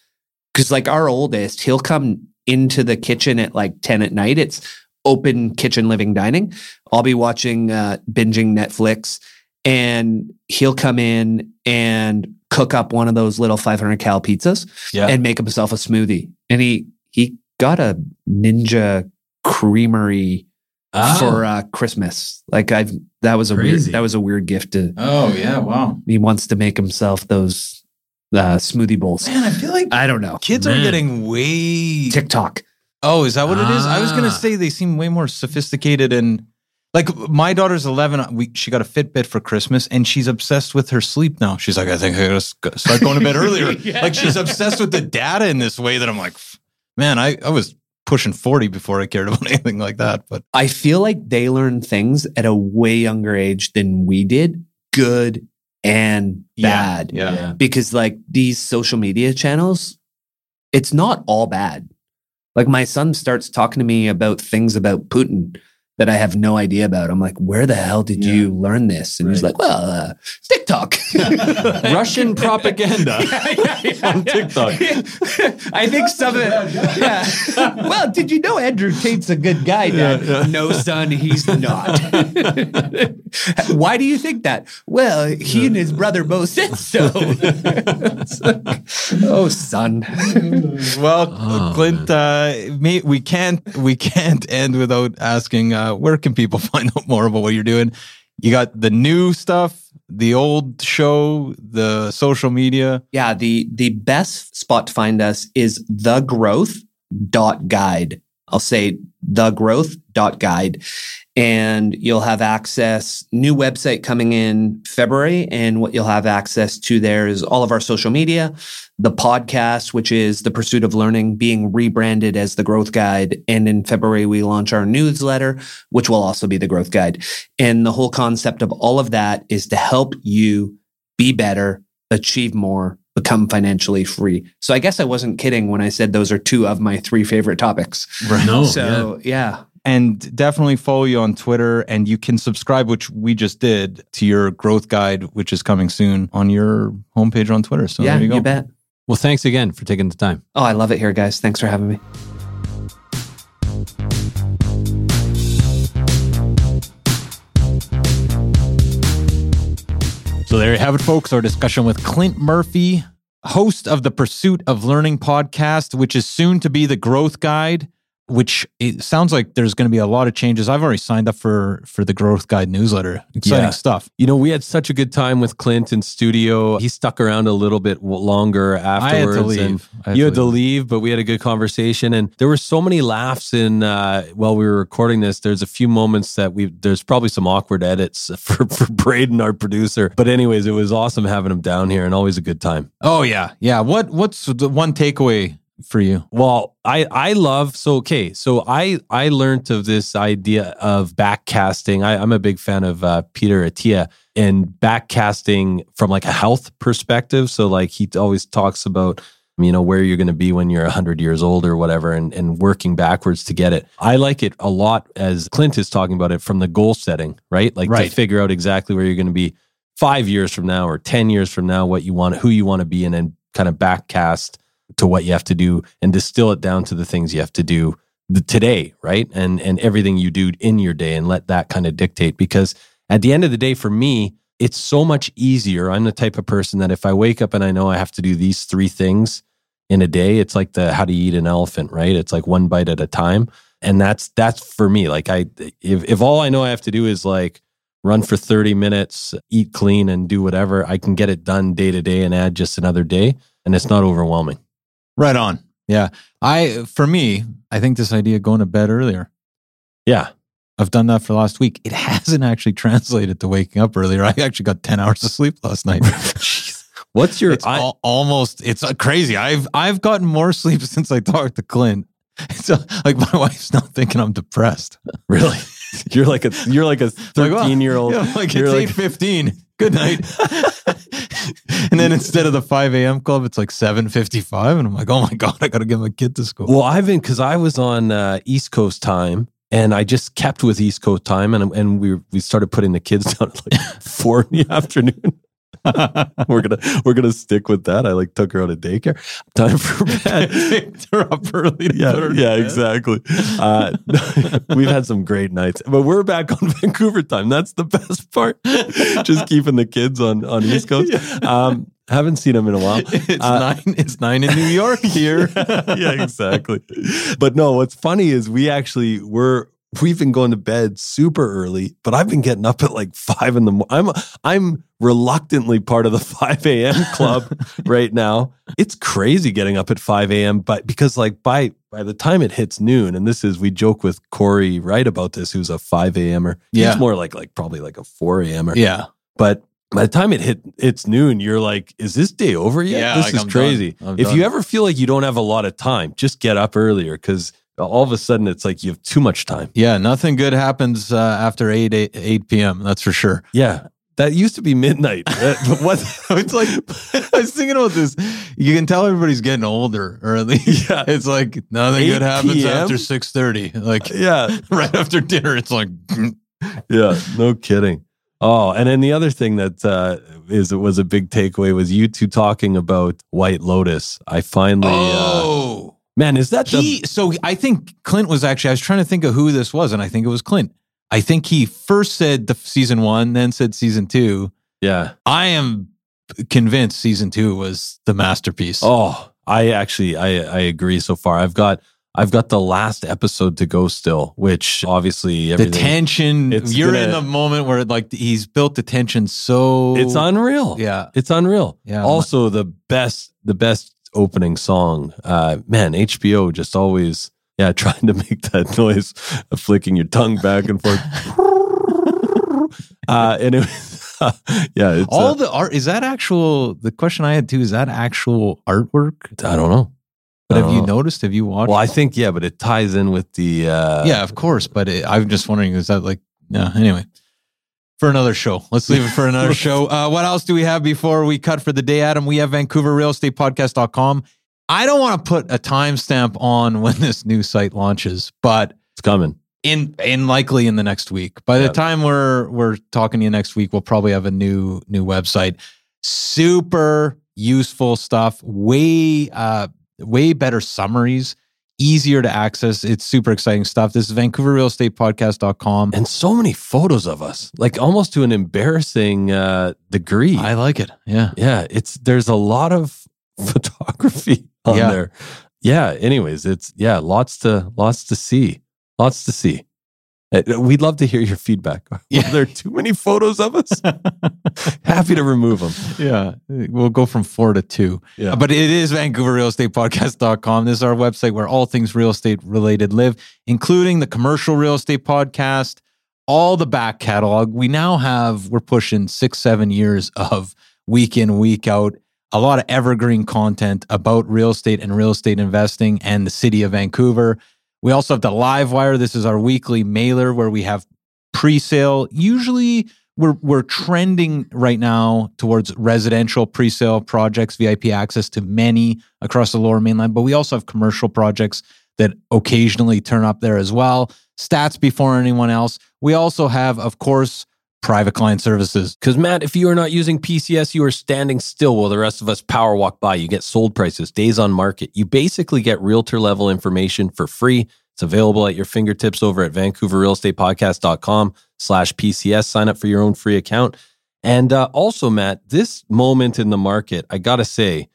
Because like our oldest, he'll come into the kitchen at like ten at night. It's open kitchen, living, dining. I'll be watching, uh, binging Netflix, and he'll come in and cook up one of those little five hundred cal pizzas yeah. and make himself a smoothie. And he, he got a Ninja Creamery Oh. for uh, Christmas. Like I've, that was a Crazy. weird, that was a weird gift to, oh yeah. Wow. He wants to make himself those uh, smoothie bowls. Man, I feel like, I don't know. Kids Man. are getting way TikTok. Oh, is that what ah. it is? I was going to say they seem way more sophisticated, and like my daughter's eleven. We, she got a Fitbit for Christmas and she's obsessed with her sleep now. She's like, I think I gotta start going to bed earlier. yeah. Like she's obsessed with the data in this way that I'm like, man, I, I was pushing forty before I cared about anything like that. But I feel like they learned things at a way younger age than we did, good and bad. Yeah, yeah. Because like these social media channels, it's not all bad. Like my son starts talking to me about things about Putin that I have no idea about. I'm like, where the hell did yeah. you learn this? And right. he's like, well, uh, TikTok. Russian propaganda yeah, yeah, yeah, on TikTok. Yeah. I think some of it, yeah. Well, did you know Andrew Tate's a good guy, Dad? Yeah, yeah. No, son, he's not. Why do you think that? Well, he yeah. and his brother both said so. Oh, son. Well, oh, Clint, uh, me, we can't, we can't end without asking, uh, where can people find out more about what you're doing? You got the new stuff, the old show, the social media. Yeah, the the best spot to find us is the growth dot guide. I'll say the growth dot guide. And you'll have access, new website coming in February. And what you'll have access to there is all of our social media, the podcast, which is The Pursuit of Learning, being rebranded as The Growth Guide. And in February, we launch our newsletter, which will also be The Growth Guide. And the whole concept of all of that is to help you be better, achieve more, become financially free. So I guess I wasn't kidding when I said those are two of my three favorite topics. Right. No, so, yeah. yeah. And definitely follow you on Twitter, and you can subscribe, which we just did, to your Growth Guide, which is coming soon on your homepage on Twitter. So yeah, there you go. You bet. Well, thanks again for taking the time. Oh, I love it here, guys. Thanks for having me. So there you have it, folks. Our discussion with Clint Murphy, host of the Pursuit of Learning podcast, which is soon to be The Growth Guide, which it sounds like there's going to be a lot of changes. I've already signed up for for the Growth Guide newsletter. Exciting yeah. stuff. You know, we had such a good time with Clint in studio. He stuck around a little bit longer afterwards. I had to leave. And had you to had leave. to leave, but we had a good conversation. And there were so many laughs in uh, while we were recording this. There's a few moments that we there's probably some awkward edits for, for Braden, our producer. But anyways, it was awesome having him down here, and always a good time. Oh, yeah. Yeah. What What's the one takeaway for you? Well, I, I love, so, okay. So I, I learned of this idea of backcasting. I, I'm a big fan of uh, Peter Attia and backcasting from like a health perspective. So like he always talks about you know, where you're going to be when you're one hundred years old or whatever, and, and working backwards to get it. I like it a lot, as Clint is talking about it, from the goal setting, right? Like right. to figure out exactly where you're going to be five years from now or ten years from now, what you want, who you want to be, and then kind of backcast to what you have to do and distill it down to the things you have to do today, right? And, and everything you do in your day, and let that kind of dictate. Because at the end of the day, for me, it's so much easier. I'm the type of person that if I wake up and I know I have to do these three things in a day, it's like the how to eat an elephant, right? It's like one bite at a time. And that's, that's for me. Like I, if, if all I know I have to do is like run for thirty minutes, eat clean and do whatever, I can get it done day to day and add just another day. And it's not overwhelming. Right on. Yeah. I, for me, I think this idea of going to bed earlier. Yeah. I've done that for the last week. It hasn't actually translated to waking up earlier. I actually got ten hours of sleep last night. What's your... It's I, al- almost... It's crazy. I've I've gotten more sleep since I talked to Clint. So, like, my wife's not thinking I'm depressed. Really? You're like a you're like a thirteen-year-old. Like, well, yeah, like it's like, eight fifteen. Good night. And then instead of the five a.m. club, it's like seven fifty-five. And I'm like, oh my God, I got to get my kid to school. Well, I've been... Because I was on uh, East Coast time. And I just kept with East Coast time, and and we we started putting the kids down at like four in the afternoon. we're gonna we're gonna stick with that. I like took her out of daycare. Time for bed. They're up early. To yeah, yeah, exactly. Uh, we've had some great nights, but we're back on Vancouver time. That's the best part. Just keeping the kids on on East Coast. Um, Haven't seen him in a while. It's uh, nine. It's nine in New York here. Yeah, exactly. But no, what's funny is we actually were we've been going to bed super early, but I've been getting up at like five in the morning. I'm I'm reluctantly part of the five a.m. club right now. It's crazy getting up at five a.m. But because like by by the time it hits noon, and this is we joke with Corey Wright about this, who's a five a.m.er. Yeah. He's more like like probably like a four a.m.er. Yeah, but. By the time it hit, it's noon, you're like, is this day over yet? Yeah, this like is I'm crazy. If done. You ever feel like you don't have a lot of time, just get up earlier, because all of a sudden it's like you have too much time. Yeah, nothing good happens uh, after eight p.m., that's for sure. Yeah, that used to be midnight. But what, it's like, I was thinking about this. You can tell everybody's getting older early. Yeah. It's like nothing good happens p m? After six thirty. Like, yeah, right after dinner, it's like. Yeah, no kidding. Oh, and then the other thing that uh, is was a big takeaway was you two talking about White Lotus. I finally, oh uh, man, is that he, the? So I think Clint was actually. I was trying to think of who this was, and I think it was Clint. I think he first said the season one, then said season two. Yeah, I am convinced season two was the masterpiece. Oh, I actually, I I agree so far. I've got. I've got the last episode to go still, which obviously the tension. You're gonna, in the moment where like he's built the tension so it's unreal. Yeah, it's unreal. Yeah. Also, the best, the best opening song. Uh, man, H B O just always yeah trying to make that noise, of flicking your tongue back and forth. uh, and it was, uh, yeah, it's, all uh, the art is that actual. The question I had too is that actual artwork. I don't know. But have you know. noticed? Have you watched? Well, I think, yeah, but it ties in with the... Uh, yeah, of course. But it, I'm just wondering, is that like... No, anyway. For another show. Let's leave it for another show. Uh, what else do we have before we cut for the day, Adam? We have Vancouver Real Estate Podcast dot com. I don't want to put a timestamp on when this new site launches, but... It's coming. In and likely in the next week. By yeah. the time we're we're talking to you next week, we'll probably have a new new website. Super useful stuff. Way... Uh, Way better summaries, easier to access. It's super exciting stuff. This is Vancouver Real Estate Podcast dot com. And so many photos of us, like almost to an embarrassing uh, degree. I like it. Yeah. Yeah. It's, there's a lot of photography on yeah. there. Yeah. Anyways, it's, yeah, lots to, lots to see. Lots to see. We'd love to hear your feedback. Yeah. Are there too many photos of us? Happy to remove them. Yeah. We'll go from four to two. Yeah. But it is Vancouver Real Estate Podcast dot com. This is our website where all things real estate related live, including the commercial real estate podcast, all the back catalog. We now have, we're pushing six, seven years of week in, week out, a lot of evergreen content about real estate and real estate investing and the city of Vancouver. We also have the live wire. This is our weekly mailer where we have pre-sale. Usually we're we're trending right now towards residential pre-sale projects, V I P access to many across the Lower Mainland, but we also have commercial projects that occasionally turn up there as well. Stats before anyone else. We also have, of course, private client services. Because Matt, if you are not using P C S, you are standing still while the rest of us power walk by. You get sold prices, days on market. You basically get realtor level information for free. It's available at your fingertips over at vancouver real estate podcast dot com slash P C S. Sign up for your own free account. And uh, also, Matt, this moment in the market, I got to say,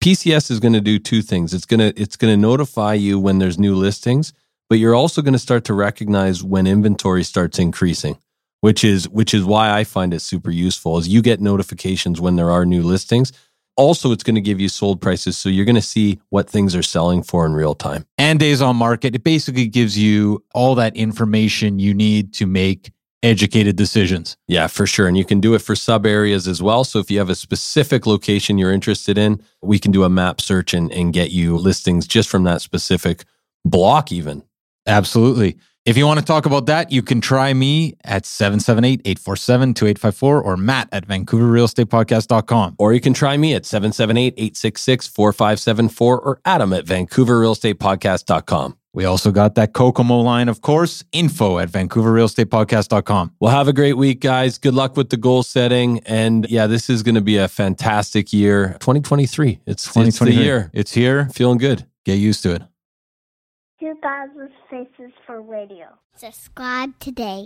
P C S is going to do two things. It's going to it's going to notify you when there's new listings, but you're also going to start to recognize when inventory starts increasing. Which is which is why I find it super useful, is you get notifications when there are new listings. Also, it's going to give you sold prices, so you're going to see what things are selling for in real time. And days on market, it basically gives you all that information you need to make educated decisions. Yeah, for sure. And you can do it for sub areas as well. So if you have a specific location you're interested in, we can do a map search and, and get you listings just from that specific block even. Absolutely. If you want to talk about that, you can try me at seven seven eight, eight four seven, two eight five four or Matt at vancouver real estate podcast dot com. Or you can try me at seven seven eight, eight six six, four five seven four or Adam at vancouver real estate podcast dot com. We also got that Kokomo line, of course, info at vancouver real estate podcast dot com. Well, have a great week, guys. Good luck with the goal setting. And yeah, this is going to be a fantastic year. twenty twenty-three. It's, it's the year. It's here. Feeling good. Get used to it. two thousand Faces for Radio. Subscribe today.